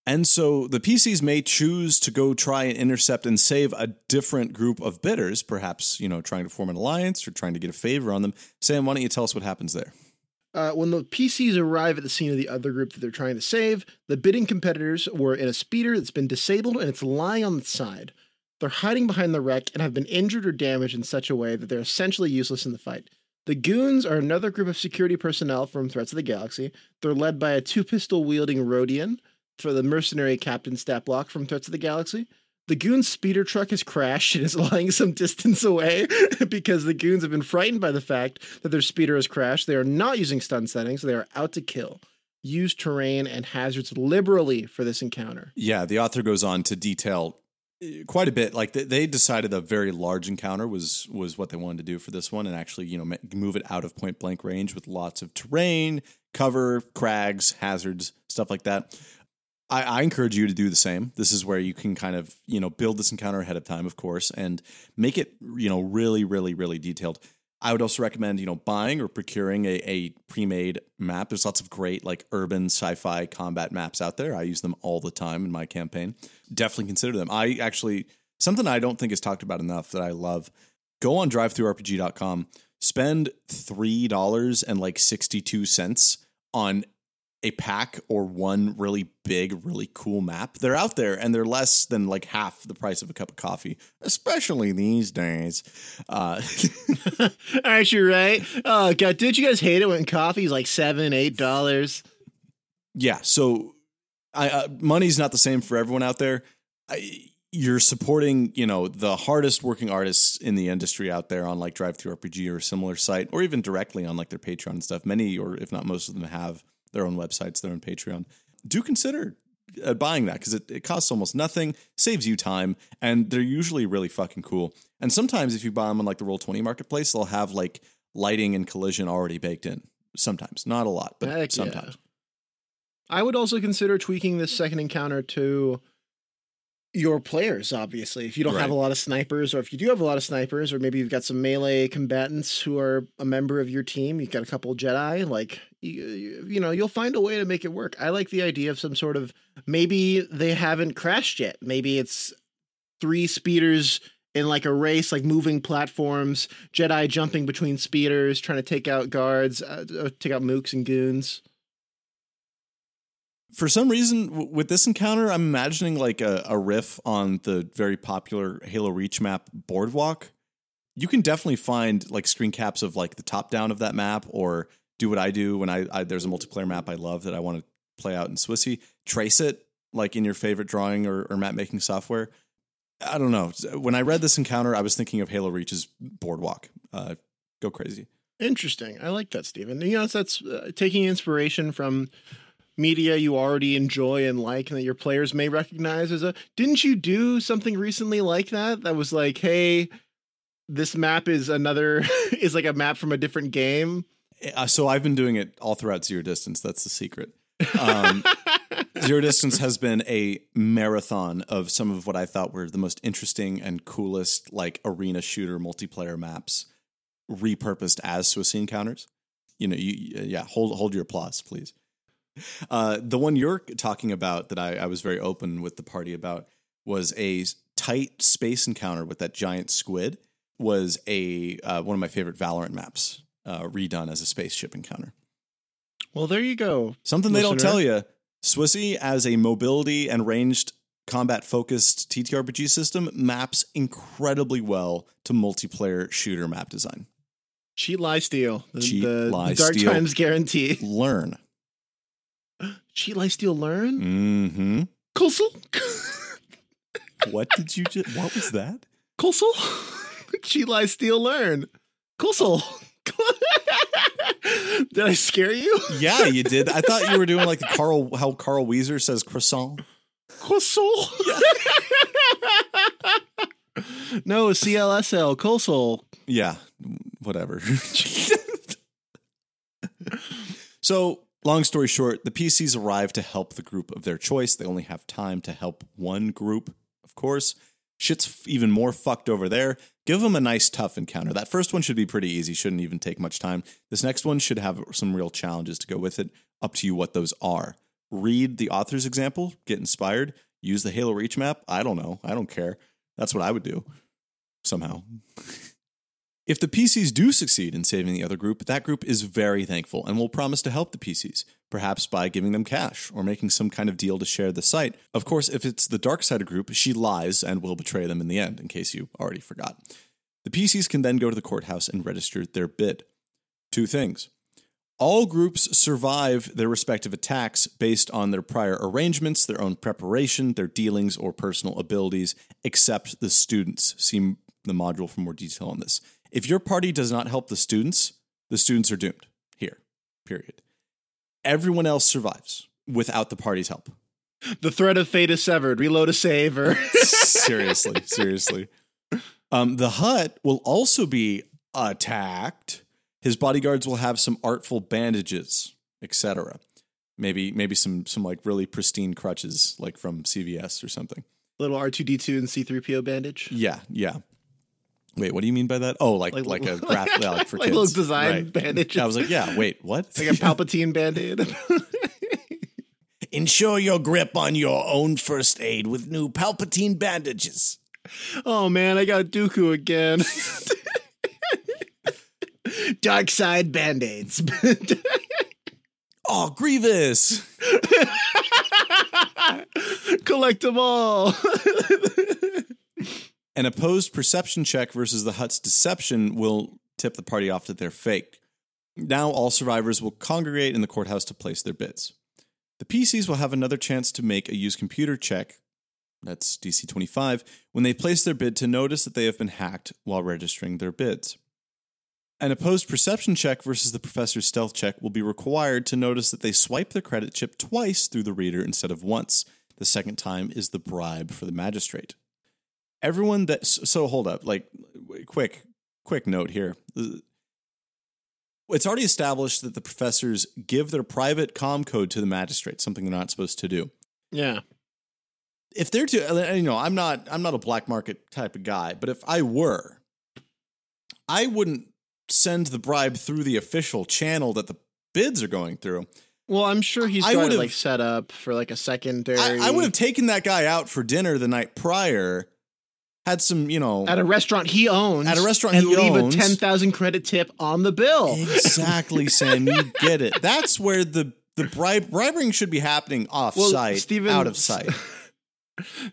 And so the P Cs may choose to go try and intercept and save a different group of bidders, perhaps, you know, trying to form an alliance or trying to get a favor on them. Sam, why don't you tell us what happens there? Uh, when the P Cs arrive at the scene of the other group that they're trying to save, the bidding competitors were in a speeder that's been disabled and it's lying on its side. They're hiding behind the wreck and have been injured or damaged in such a way that they're essentially useless in the fight. The goons are another group of security personnel from Threats of the Galaxy. They're led by a two-pistol-wielding Rodian for the mercenary Captain Statblock from Threats of the Galaxy. The goons' speeder truck has crashed and is lying some distance away because the goons have been frightened by the fact that their speeder has crashed. They are not using stun settings. They are out to kill. Use terrain and hazards liberally for this encounter. Yeah, the author goes on to detail quite a bit. Like they decided a very large encounter was was what they wanted to do for this one, and actually, you know, move it out of point blank range with lots of terrain, cover, crags, hazards, stuff like that. I, I encourage you to do the same. This is where you can kind of, you know, build this encounter ahead of time, of course, and make it, you know, really, really, really detailed. I would also recommend, you know, buying or procuring a, a pre-made map. There's lots of great like urban sci-fi combat maps out there. I use them all the time in my campaign. Definitely consider them. I actually, something I don't think is talked about enough that I love, go on drive through R P G dot com, spend three dollars and like sixty-two cents on a pack or one really big, really cool map. They're out there and they're less than like half the price of a cup of coffee, especially these days. Uh, Aren't you right? Oh God, did you guys hate it when coffee's like seven, eight dollars? Yeah. So I, uh, money's not the same for everyone out there. I, you're supporting, you know, the hardest working artists in the industry out there on like drive through R P G or a similar site, or even directly on like their Patreon and stuff. Many, or if not most of them, have their own websites, their own Patreon. Do consider uh, buying that because it, it costs almost nothing, saves you time, and they're usually really fucking cool. And sometimes if you buy them on like the Roll twenty marketplace, they'll have like lighting and collision already baked in. Sometimes. Not a lot, but Heck sometimes. Yeah. I would also consider tweaking this second encounter to your players, obviously. If you don't right. have a lot of snipers, or if you do have a lot of snipers, or maybe you've got some melee combatants who are a member of your team, you've got a couple Jedi, like, you, you know, you'll find a way to make it work. I like the idea of some sort of, maybe they haven't crashed yet. Maybe it's three speeders in like a race, like moving platforms, Jedi jumping between speeders, trying to take out guards, uh, take out mooks and goons. For some reason, w- with this encounter, I'm imagining like a, a riff on the very popular Halo Reach map, Boardwalk. You can definitely find like screen caps of like the top down of that map, or do what I do when I, I there's a multiplayer map I love that I want to play out in Swissy. Trace it like in your favorite drawing or, or map making software. I don't know. When I read this encounter, I was thinking of Halo Reach's Boardwalk. Uh, go crazy. Interesting. I like that, Steven. You know, that's uh, taking inspiration from media you already enjoy and like, and that your players may recognize as a, didn't you do something recently like that? That was like, hey, this map is another, is like a map from a different game. Uh, so I've been doing it all throughout Zero Distance. That's the secret. Um, Zero Distance has been a marathon of some of what I thought were the most interesting and coolest, like arena shooter multiplayer maps repurposed as Swissy encounters. You know, you, yeah, hold, hold your applause, please. Uh, the one you're talking about that I, I was very open with the party about was a tight space encounter with that giant squid. Was a uh, one of my favorite Valorant maps uh, redone as a spaceship encounter. Well, there you go. Something listener. They don't tell you. Swissy, as a mobility and ranged combat-focused T T R P G system, maps incredibly well to multiplayer shooter map design. Cheat, lie, steal. The, Cheat, the, lie, the Dark steal. Times guarantee. Learn. Cheat, lie, steal, learn? Mm-hmm. Coastal? What did you just... What was that? Coastal? Cheat, lie, steal, learn. Coastal. Did I scare you? Yeah, you did. I thought you were doing like the Carl, how Carl Weezer says croissant. Croissant? Yeah. No, C L S L, coastal. Yeah, whatever. So, long story short, the P Cs arrive to help the group of their choice. They only have time to help one group, of course. Shit's even more fucked over there. Give them a nice, tough encounter. That first one should be pretty easy. Shouldn't even take much time. This next one should have some real challenges to go with it. Up to you what those are. Read the author's example. Get inspired. Use the Halo Reach map. I don't know. I don't care. That's what I would do. Somehow. If the P Cs do succeed in saving the other group, that group is very thankful and will promise to help the P Cs, perhaps by giving them cash or making some kind of deal to share the site. Of course, if it's the dark-sided group, she lies and will betray them in the end, in case you already forgot. The P Cs can then go to the courthouse and register their bid. Two things. All groups survive their respective attacks based on their prior arrangements, their own preparation, their dealings, or personal abilities, except the students. See the module for more detail on this. If your party does not help the students, the students are doomed. Here, period. Everyone else survives without the party's help. The thread of fate is severed. Reload a save. Or seriously, seriously. Um, the Hutt will also be attacked. His bodyguards will have some artful bandages, et cetera. Maybe, maybe some some like really pristine crutches, like from C V S or something. Little R two D two and C three P O bandage. Yeah, yeah. Wait, what do you mean by that? Oh, like like, like a graph like, like for like kids. Like little design right. bandages. I was like, yeah, wait, what? It's like a Palpatine Band-Aid. Ensure your grip on your own first aid with new Palpatine bandages. Oh, man, I got Dooku again. Dark side Band-Aids. Oh, Grievous. Collect them all. An opposed perception check versus the Hutt's deception will tip the party off that they're fake. Now all survivors will congregate in the courthouse to place their bids. The P Cs will have another chance to make a used computer check, that's D C twenty-five, when they place their bid to notice that they have been hacked while registering their bids. An opposed perception check versus the professor's stealth check will be required to notice that they swipe their credit chip twice through the reader instead of once. The second time is the bribe for the magistrate. Everyone that so hold up, like quick, quick note here. It's already established that the professors give their private comm code to the magistrate, something they're not supposed to do. Yeah. if they're too, you know, I'm not, I'm not a black market type of guy, but if I were, I wouldn't send the bribe through the official channel that the bids are going through. Well, I'm sure he's got it like set up for like a secondary. I, I would have taken that guy out for dinner the night prior, had some, you know, at a restaurant he owns, at a restaurant and he leave owns. a ten thousand credit tip on the bill. Exactly, Sam. You get it. That's where the the bribe bribing should be happening off well, site, Steven, out of sight.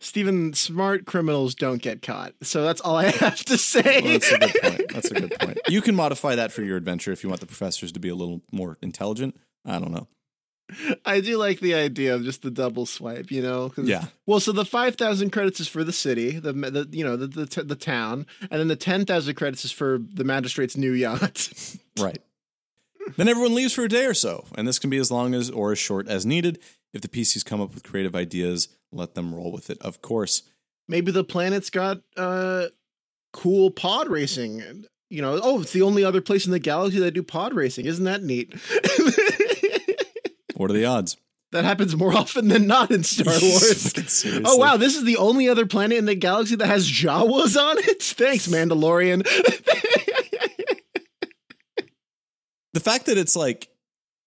Steven, smart criminals don't get caught. So that's all I have to say. Well, that's a good point. That's a good point. You can modify that for your adventure if you want the professors to be a little more intelligent. I don't know. I do like the idea of just the double swipe, you know? Yeah. Well, so the five thousand credits is for the city, the, the you know, the the, t- the town, and then the ten thousand credits is for the magistrate's new yacht. Right. Then everyone leaves for a day or so, and this can be as long as or as short as needed. If the P Cs come up with creative ideas, let them roll with it, of course. Maybe the planet's got uh, cool pod racing. You know, oh, it's the only other place in the galaxy that do pod racing. Isn't that neat? What are the odds? That happens more often than not in Star Wars. Oh, wow. This is the only other planet in the galaxy that has Jawas on it. Thanks, Mandalorian. The fact that it's like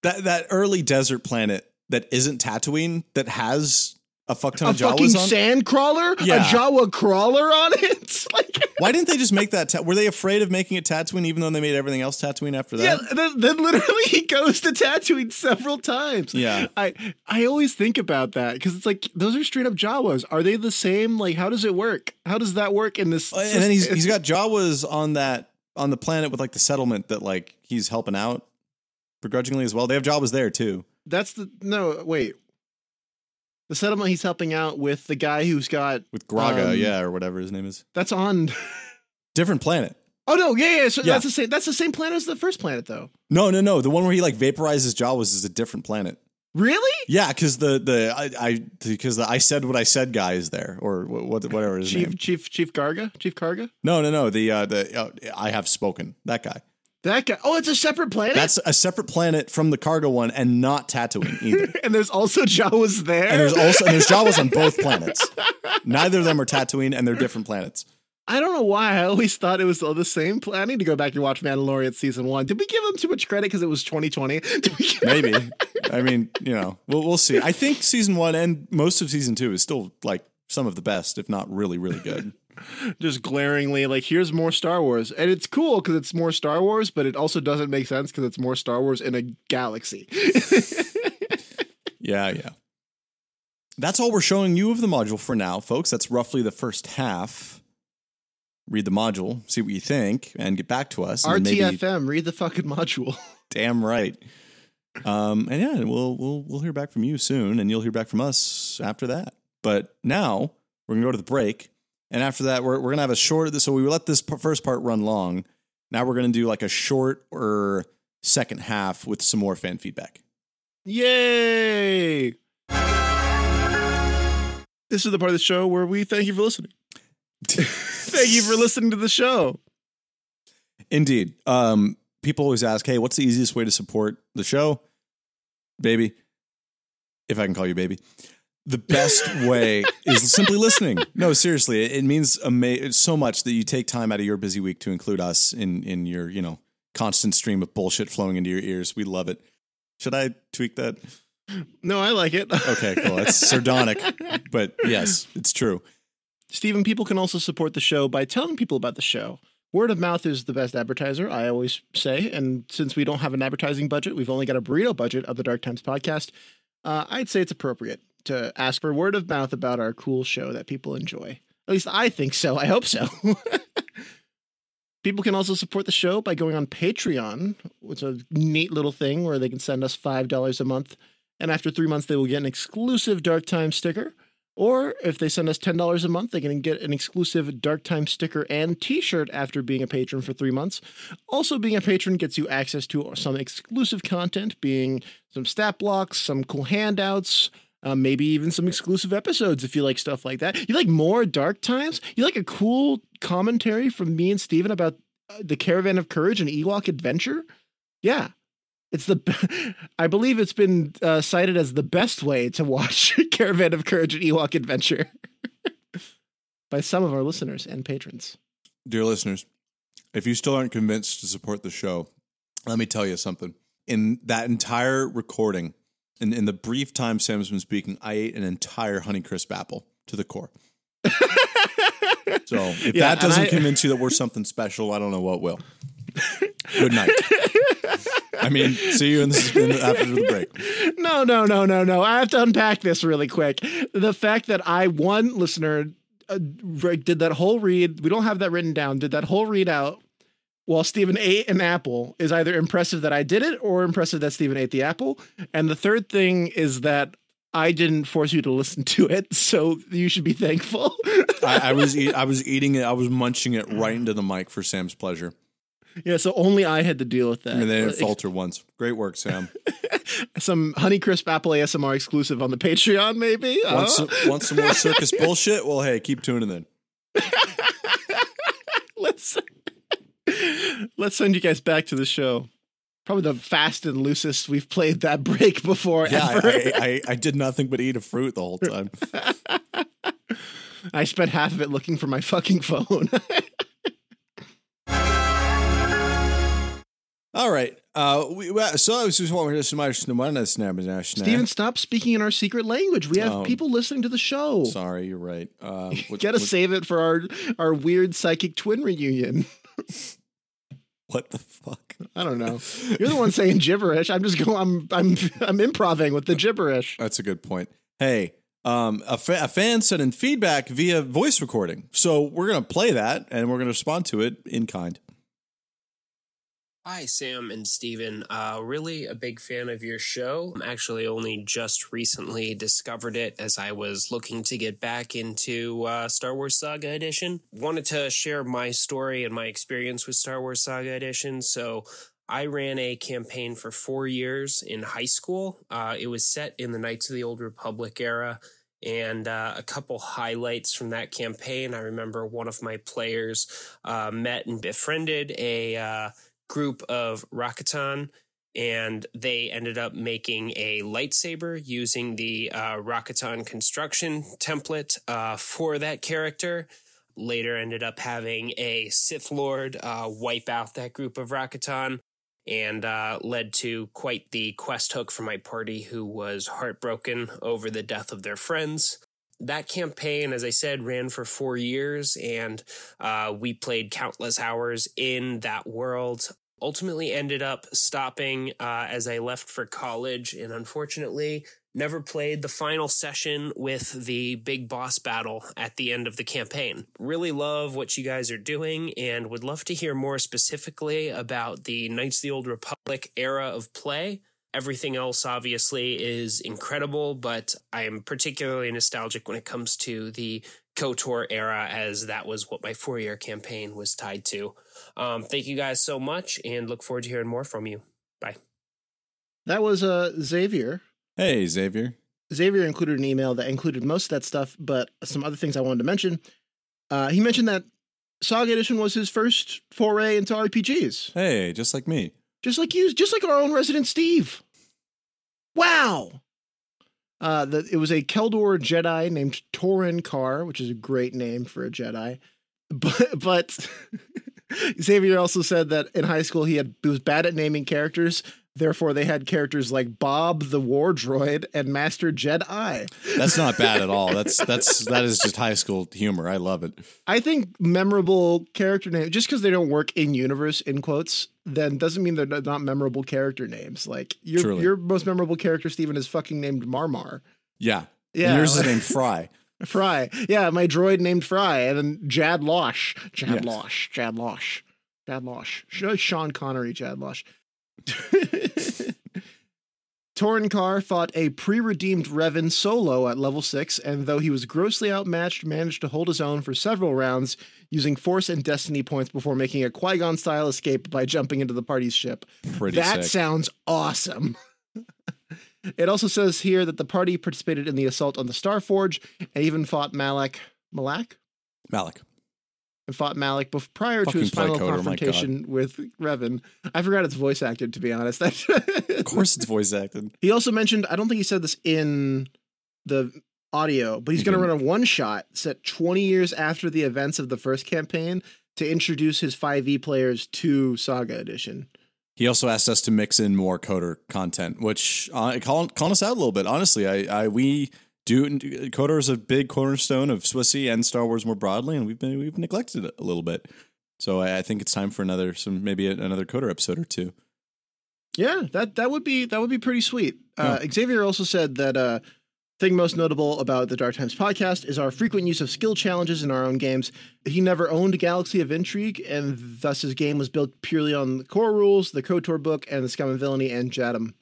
that, that early desert planet that isn't Tatooine that has a fuck ton a of Jawas on it. A fucking sand crawler? Yeah. A Jawa crawler on it? Like, why didn't they just make that? Ta- were they afraid of making it Tatooine, even though they made everything else Tatooine after that? Yeah, then, then literally he goes to Tatooine several times. Yeah. I, I always think about that because it's like, those are straight up Jawas. Are they the same? Like, how does it work? How does that work in this? Uh, and then he's, he's got Jawas on that, on the planet with like the settlement that like he's helping out begrudgingly as well. They have Jawas there too. That's the, no, wait. The settlement he's helping out with the guy who's got... With Grogu, um, yeah, or whatever his name is. That's on... Different planet. Oh, no, yeah, yeah, so yeah. That's the same That's the same planet as the first planet, though. No, no, no. The one where he, like, vaporizes Jawas is a different planet. Really? Yeah, because the, the, I, I, because the I said what I said guy is there, or what, whatever his Chief, name. Chief, Chief Garga? Chief Karga? No, no, no. The, uh, the, uh, I have spoken. That guy. That guy. Oh, it's a separate planet? That's a separate planet from the cargo one and not Tatooine either. And there's also Jawas there. And there's also and there's Jawas on both planets. Neither of them are Tatooine and they're different planets. I don't know why. I always thought it was all the same planet. I need to go back and watch Mandalorian season one. Did we give them too much credit because it was twenty twenty? Maybe. I mean, you know, we'll, we'll see. I think season one and most of season two is still like some of the best, if not really, really good. Just glaringly like, here's more Star Wars. And it's cool because it's more Star Wars, but it also doesn't make sense because it's more Star Wars in a galaxy. Yeah, yeah. That's all we're showing you of the module for now, folks. That's roughly the first half. Read the module, see what you think, and get back to us. R T F M, maybe... read the fucking module. Damn right. Um, and yeah, we'll, we'll, we'll hear back from you soon, and you'll hear back from us after that. But now, we're going to go to the break. And after that, we're we're going to have a short, so we let this p- first part run long. Now we're going to do like a short or second half with some more fan feedback. Yay! This is the part of the show where we thank you for listening. Thank you for listening to the show. Indeed. Um, people always ask, hey, what's the easiest way to support the show? Baby. If I can call you baby. The best way is simply listening. No, seriously, it means ama- so much that you take time out of your busy week to include us in in your, you know, constant stream of bullshit flowing into your ears. We love it. Should I tweak that? No, I like it. Okay, cool. It's sardonic, but yes, it's true. Steven, people can also support the show by telling people about the show. Word of mouth is the best advertiser, I always say. And since we don't have an advertising budget, we've only got a burrito budget of the Dark Times podcast. Uh, I'd say it's appropriate to ask for word of mouth about our cool show that people enjoy. At least I think so. I hope so. People can also support the show by going on Patreon, which is a neat little thing where they can send us five dollars a month. And after three months, they will get an exclusive Dark Time sticker. Or if they send us ten dollars a month, they can get an exclusive Dark Time sticker and t-shirt after being a patron for three months. Also, being a patron gets you access to some exclusive content, being some stat blocks, some cool handouts, Uh, maybe even some exclusive episodes if you like stuff like that. You like more Dark Times? You like a cool commentary from me and Steven about uh, the Caravan of Courage and Ewok Adventure? Yeah. It's the, I believe it's been uh, cited as the best way to watch Caravan of Courage and Ewok Adventure by some of our listeners and patrons. Dear listeners, if you still aren't convinced to support the show, let me tell you something. In that entire recording, in, in the brief time Sam's been speaking, I ate an entire Honeycrisp apple to the core. So if yeah, that doesn't I, convince you that we're something special, I don't know what will. Good night. I mean, see you in the, after the break. No, no, no, no, no. I have to unpack this really quick. The fact that I, one listener, uh, did that whole read. We don't have that written down. Did that whole read out while Steven ate an apple is either impressive that I did it or impressive that Steven ate the apple. And the third thing is that I didn't force you to listen to it, so you should be thankful. I, I was eat, I was eating it. I was munching it right into the mic for Sam's pleasure. Yeah, so only I had to deal with that. I mean, they didn't falter once. Great work, Sam. Some Honeycrisp Apple A S M R exclusive on the Patreon, maybe? Uh-huh. Want, some, want some more circus bullshit? Well, hey, keep tuning in. let's, let's send you guys back to the show. Probably the fast and loosest we've played that break before yeah, ever. I, I, I did nothing but eat a fruit the whole time. I spent half of it looking for my fucking phone. All right. Uh, we, so Steven, stop speaking in our secret language. We have um, people listening to the show. Sorry, you're right. Uh, what, gotta what, save it for our, our weird psychic twin reunion. What the fuck? I don't know. You're the one saying gibberish. I'm just going. I'm I'm I'm improvising with the gibberish. That's a good point. Hey, um, a, fa- a fan sent in feedback via voice recording, so we're gonna play that and we're gonna respond to it in kind. Hi, Sam and Steven. Uh, really a big fan of your show. I'm actually only just recently discovered it as I was looking to get back into uh, Star Wars Saga Edition. Wanted to share my story and my experience with Star Wars Saga Edition. So I ran a campaign for four years in high school. Uh, it was set in the Knights of the Old Republic era. And uh, a couple highlights from that campaign. I remember one of my players uh, met and befriended a... Uh, group of Rakatan, and they ended up making a lightsaber using the uh, Rakatan construction template uh, for that character. Later ended up having a Sith Lord uh, wipe out that group of Rakatan, and uh, led to quite the quest hook for my party, who was heartbroken over the death of their friends. That campaign, as I said, ran for four years, and uh, we played countless hours in that world. Ultimately ended up stopping uh, as I left for college, and unfortunately never played the final session with the big boss battle at the end of the campaign. Really love what you guys are doing and would love to hear more specifically about the Knights of the Old Republic era of play. Everything else, obviously, is incredible, but I am particularly nostalgic when it comes to the KOTOR era, as that was what my four-year campaign was tied to. Um, thank you guys so much, and look forward to hearing more from you. Bye. That was uh, Xavier. Hey, Xavier. Xavier included an email that included most of that stuff, but some other things I wanted to mention. Uh, he mentioned that Saga Edition was his first foray into R P Gs. Hey, just like me. Just like you, just like our own resident Steve. Wow. Uh, the, it was a Keldor Jedi named Torin Carr, which is a great name for a Jedi. But, but Xavier also said that in high school he had he was bad at naming characters. Therefore, they had characters like Bob the War Droid and Master Jedi. That's not bad at all. That's that's that is just high school humor. I love it. I think memorable character names, just because they don't work in universe in quotes, then doesn't mean they're not memorable character names. Like your Truly. your most memorable character, Steven, is fucking named Mar-Mar. Yeah, yeah. And yours is named Fry. Fry. Yeah, my droid named Fry, and then Jad Losh, Jad yes. Losh, Jad Losh, Jad Losh, Sean Connery, Jad Losh. Torin Carr fought a pre-redeemed Revan solo at level six, and though he was grossly outmatched, managed to hold his own for several rounds using Force and Destiny points before making a Qui-Gon-style escape by jumping into the party's ship. Pretty that sick. Sounds awesome. It also says here that the party participated in the assault on the Starforge and even fought Malak. Malak? Malak. and fought Malak before, prior Fucking to his final Kotor, confrontation with Revan. I forgot it's voice acted, to be honest. Of course it's voice acted. He also mentioned, I don't think he said this in the audio, but he's mm-hmm. going to run a one-shot set twenty years after the events of the first campaign to introduce his five E players to Saga Edition. He also asked us to mix in more KOTOR content, which uh, calling call us out a little bit. Honestly, I, I we... Do, KOTOR is a big cornerstone of Swissy and Star Wars more broadly, and we've been we've neglected it a little bit. So I, I think it's time for another some maybe another KOTOR episode or two. Yeah, that that would be that would be pretty sweet. Uh, yeah. Xavier also said that uh, thing most notable about the Dark Times podcast is our frequent use of skill challenges in our own games. He never owned a Galaxy of Intrigue, and thus his game was built purely on the core rules, the KOTOR book, and the Scum and Villainy and Jadam.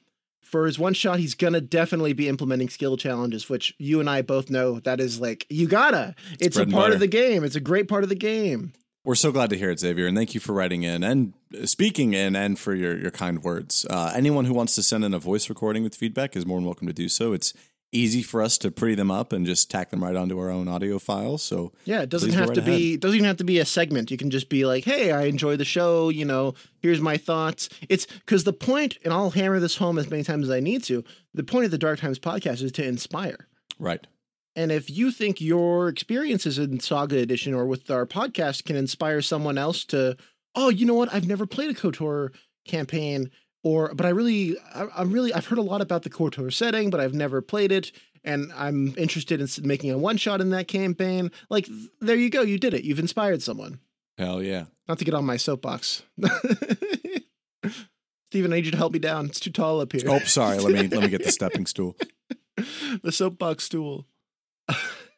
For his one shot, he's going to definitely be implementing skill challenges, which you and I both know that is like, you gotta. It's, it's a part butter. of the game. It's a great part of the game. We're so glad to hear it, Xavier. And thank you for writing in and speaking in and for your, your kind words. Uh, anyone who wants to send in a voice recording with feedback is more than welcome to do so. It's easy for us to pretty them up and just tack them right onto our own audio files. So yeah, it doesn't have right to ahead. be doesn't even have to be a segment. You can just be like, hey, I enjoy the show. You know, here's my thoughts. It's because the point, and I'll hammer this home as many times as I need to. The point of the Dark Times podcast is to inspire. Right. And if you think your experiences in Saga Edition or with our podcast can inspire someone else to, oh, you know what? I've never played a KOTOR campaign. Or, but I really, I, I'm really, I've heard a lot about the KOTOR setting, but I've never played it, and I'm interested in making a one shot in that campaign. Like, there you go, you did it. You've inspired someone. Hell yeah! Not to get on my soapbox, Steven, I need you to help me down. It's too tall up here. Oh, sorry. Let me let me get the stepping stool. The soapbox stool.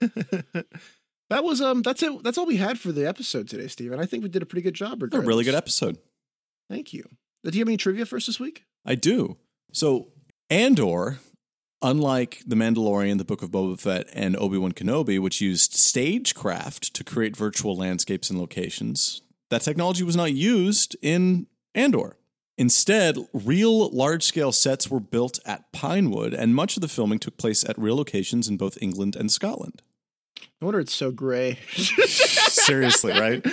That was um. That's it. That's all we had for the episode today, Steven. I think we did a pretty good job. Regardless. A really good episode. Thank you. Do you have any trivia for us this week? I do. So Andor, unlike The Mandalorian, The Book of Boba Fett, and Obi-Wan Kenobi, which used stagecraft to create virtual landscapes and locations, that technology was not used in Andor. Instead, real large-scale sets were built at Pinewood, and much of the filming took place at real locations in both England and Scotland. No wonder it's so gray. Seriously, right?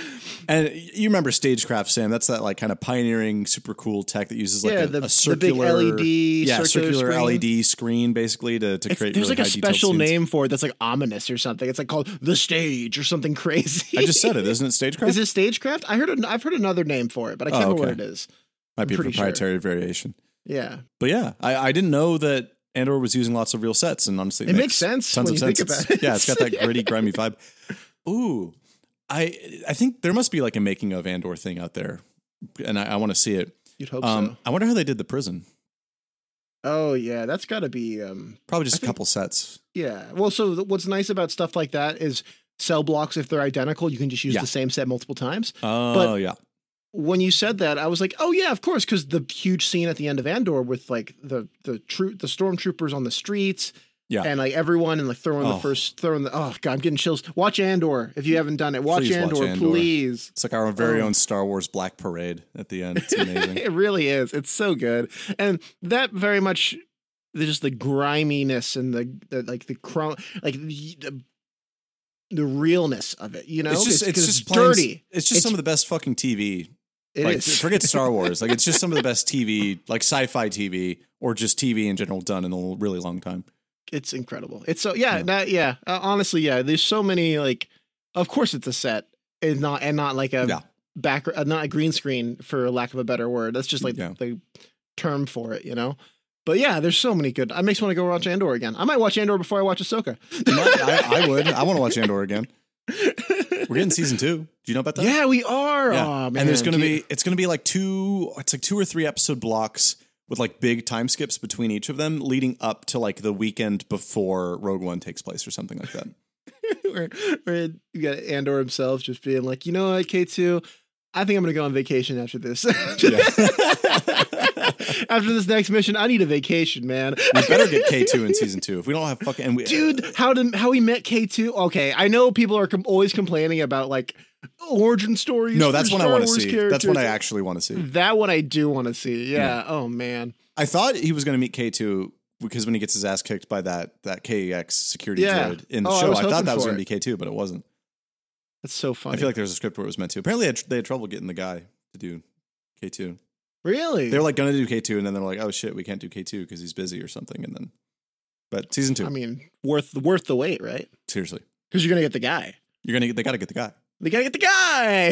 And you remember stagecraft, Sam? That's that like kind of pioneering, super cool tech that uses like yeah, a, the, a circular the big L E D, yeah, circular screen. L E D screen, basically to, to create. It's, there's really like a special name scenes. for it that's like ominous or something. It's like called the stage or something crazy. I just said it, isn't it? Stagecraft. Is it stagecraft? I heard. An, I've heard another name for it, but I can't oh, okay. remember what it is. Might I'm be a proprietary sure. variation. Yeah, but yeah, I, I didn't know that Andor was using lots of real sets, and honestly, it, it makes sense. Tons when of you sense. Think about it. Yeah, it's got that gritty, grimy vibe. Ooh. I I think there must be like a making of Andor thing out there, and I, I want to see it. You'd hope um, so. I wonder how they did the prison. Oh yeah, that's got to be um, probably just I a think, couple sets. Yeah. Well, so th- what's nice about stuff like that is cell blocks. If they're identical, you can just use yeah. the same set multiple times. Oh but yeah. When you said that, I was like, oh yeah, of course, because the huge scene at the end of Andor with like the the troop the stormtroopers on the streets. Yeah. And like everyone and like throwing oh. the first throwing the oh god, I'm getting chills. Watch Andor if you haven't done it. Watch, please Andor, watch Andor, please. It's like our very um, own Star Wars Black Parade at the end. It's amazing. It really is. It's so good. And that very much just the griminess and the, the like the crumb like the, the the realness of it, you know? It's just it's, it's just it's plain, dirty. It's just it's, some of the best fucking T V. It like, is. Forget Star Wars. Like it's just some of the best T V, like sci-fi T V or just T V in general done in a really long time. It's incredible. It's so, yeah, yeah. That, yeah. Uh, honestly, yeah. There's so many, like, of course it's a set and not, and not like a yeah. back, uh, not a green screen for lack of a better word. That's just like yeah. the, the term for it, you know? But yeah, there's so many good, I makes me want to go watch Andor again. I might watch Andor before I watch Ahsoka. might, I, I would. I want to watch Andor again. We're getting season two. Do you know about that? Yeah, we are. Yeah. Oh, man. And there's going to be, it's going to be like two, it's like two or three episode blocks with like big time skips between each of them leading up to like the weekend before Rogue One takes place or something like that. Where, where you got Andor himself just being like, you know what, K two, I think I'm going to go on vacation after this. After this next mission, I need a vacation, man. We better get K two in season two. If we don't have fucking... And we, Dude, uh, how did how we met K two? Okay, I know people are com- always complaining about like origin stories. No, that's one I want to see. Characters. That's one I actually want to see. That one I do want to see. Yeah. yeah. Oh, man. I thought he was going to meet K two because when he gets his ass kicked by that that K X security yeah. droid in the oh, show, I, I thought that was going to be K two, but it wasn't. That's so funny. I feel like there was a script where it was meant to. Apparently, they had trouble getting the guy to do K two. Really? They were like going to do K two, and then they're like, "Oh shit, we can't do K two because he's busy or something." And then, but season two, I mean, worth worth the wait, right? Seriously, because you're gonna get the guy. You're gonna get. They gotta get the guy. They gotta get the guy.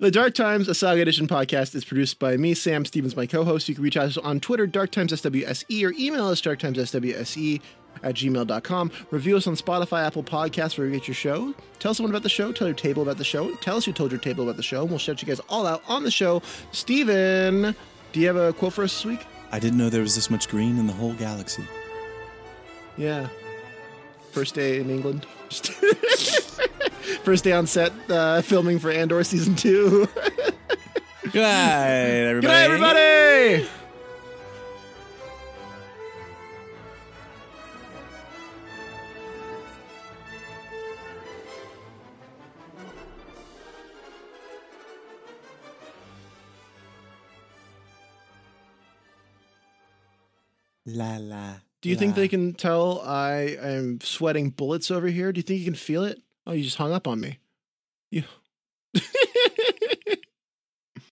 The Dark Times, a Saga Edition podcast, is produced by me, Sam. Steven's my co-host. You can reach us on Twitter, Dark Times S W S E, or email us dark times s w s e at gmail dot com. Review us on Spotify, Apple Podcasts, where you get your show. Tell someone about the show. Tell your table about the show. Tell us who told your table about the show. And we'll shout you guys all out on the show. Steven, do you have a quote for us this week? I didn't know there was this much green in the whole galaxy. Yeah. First day in England. First day on set, uh, filming for Andor Season two. Good night, everybody. Good night, everybody. La la. Do you la. think they can tell I am sweating bullets over here? Do you think you can feel it? Oh, you just hung up on me. You...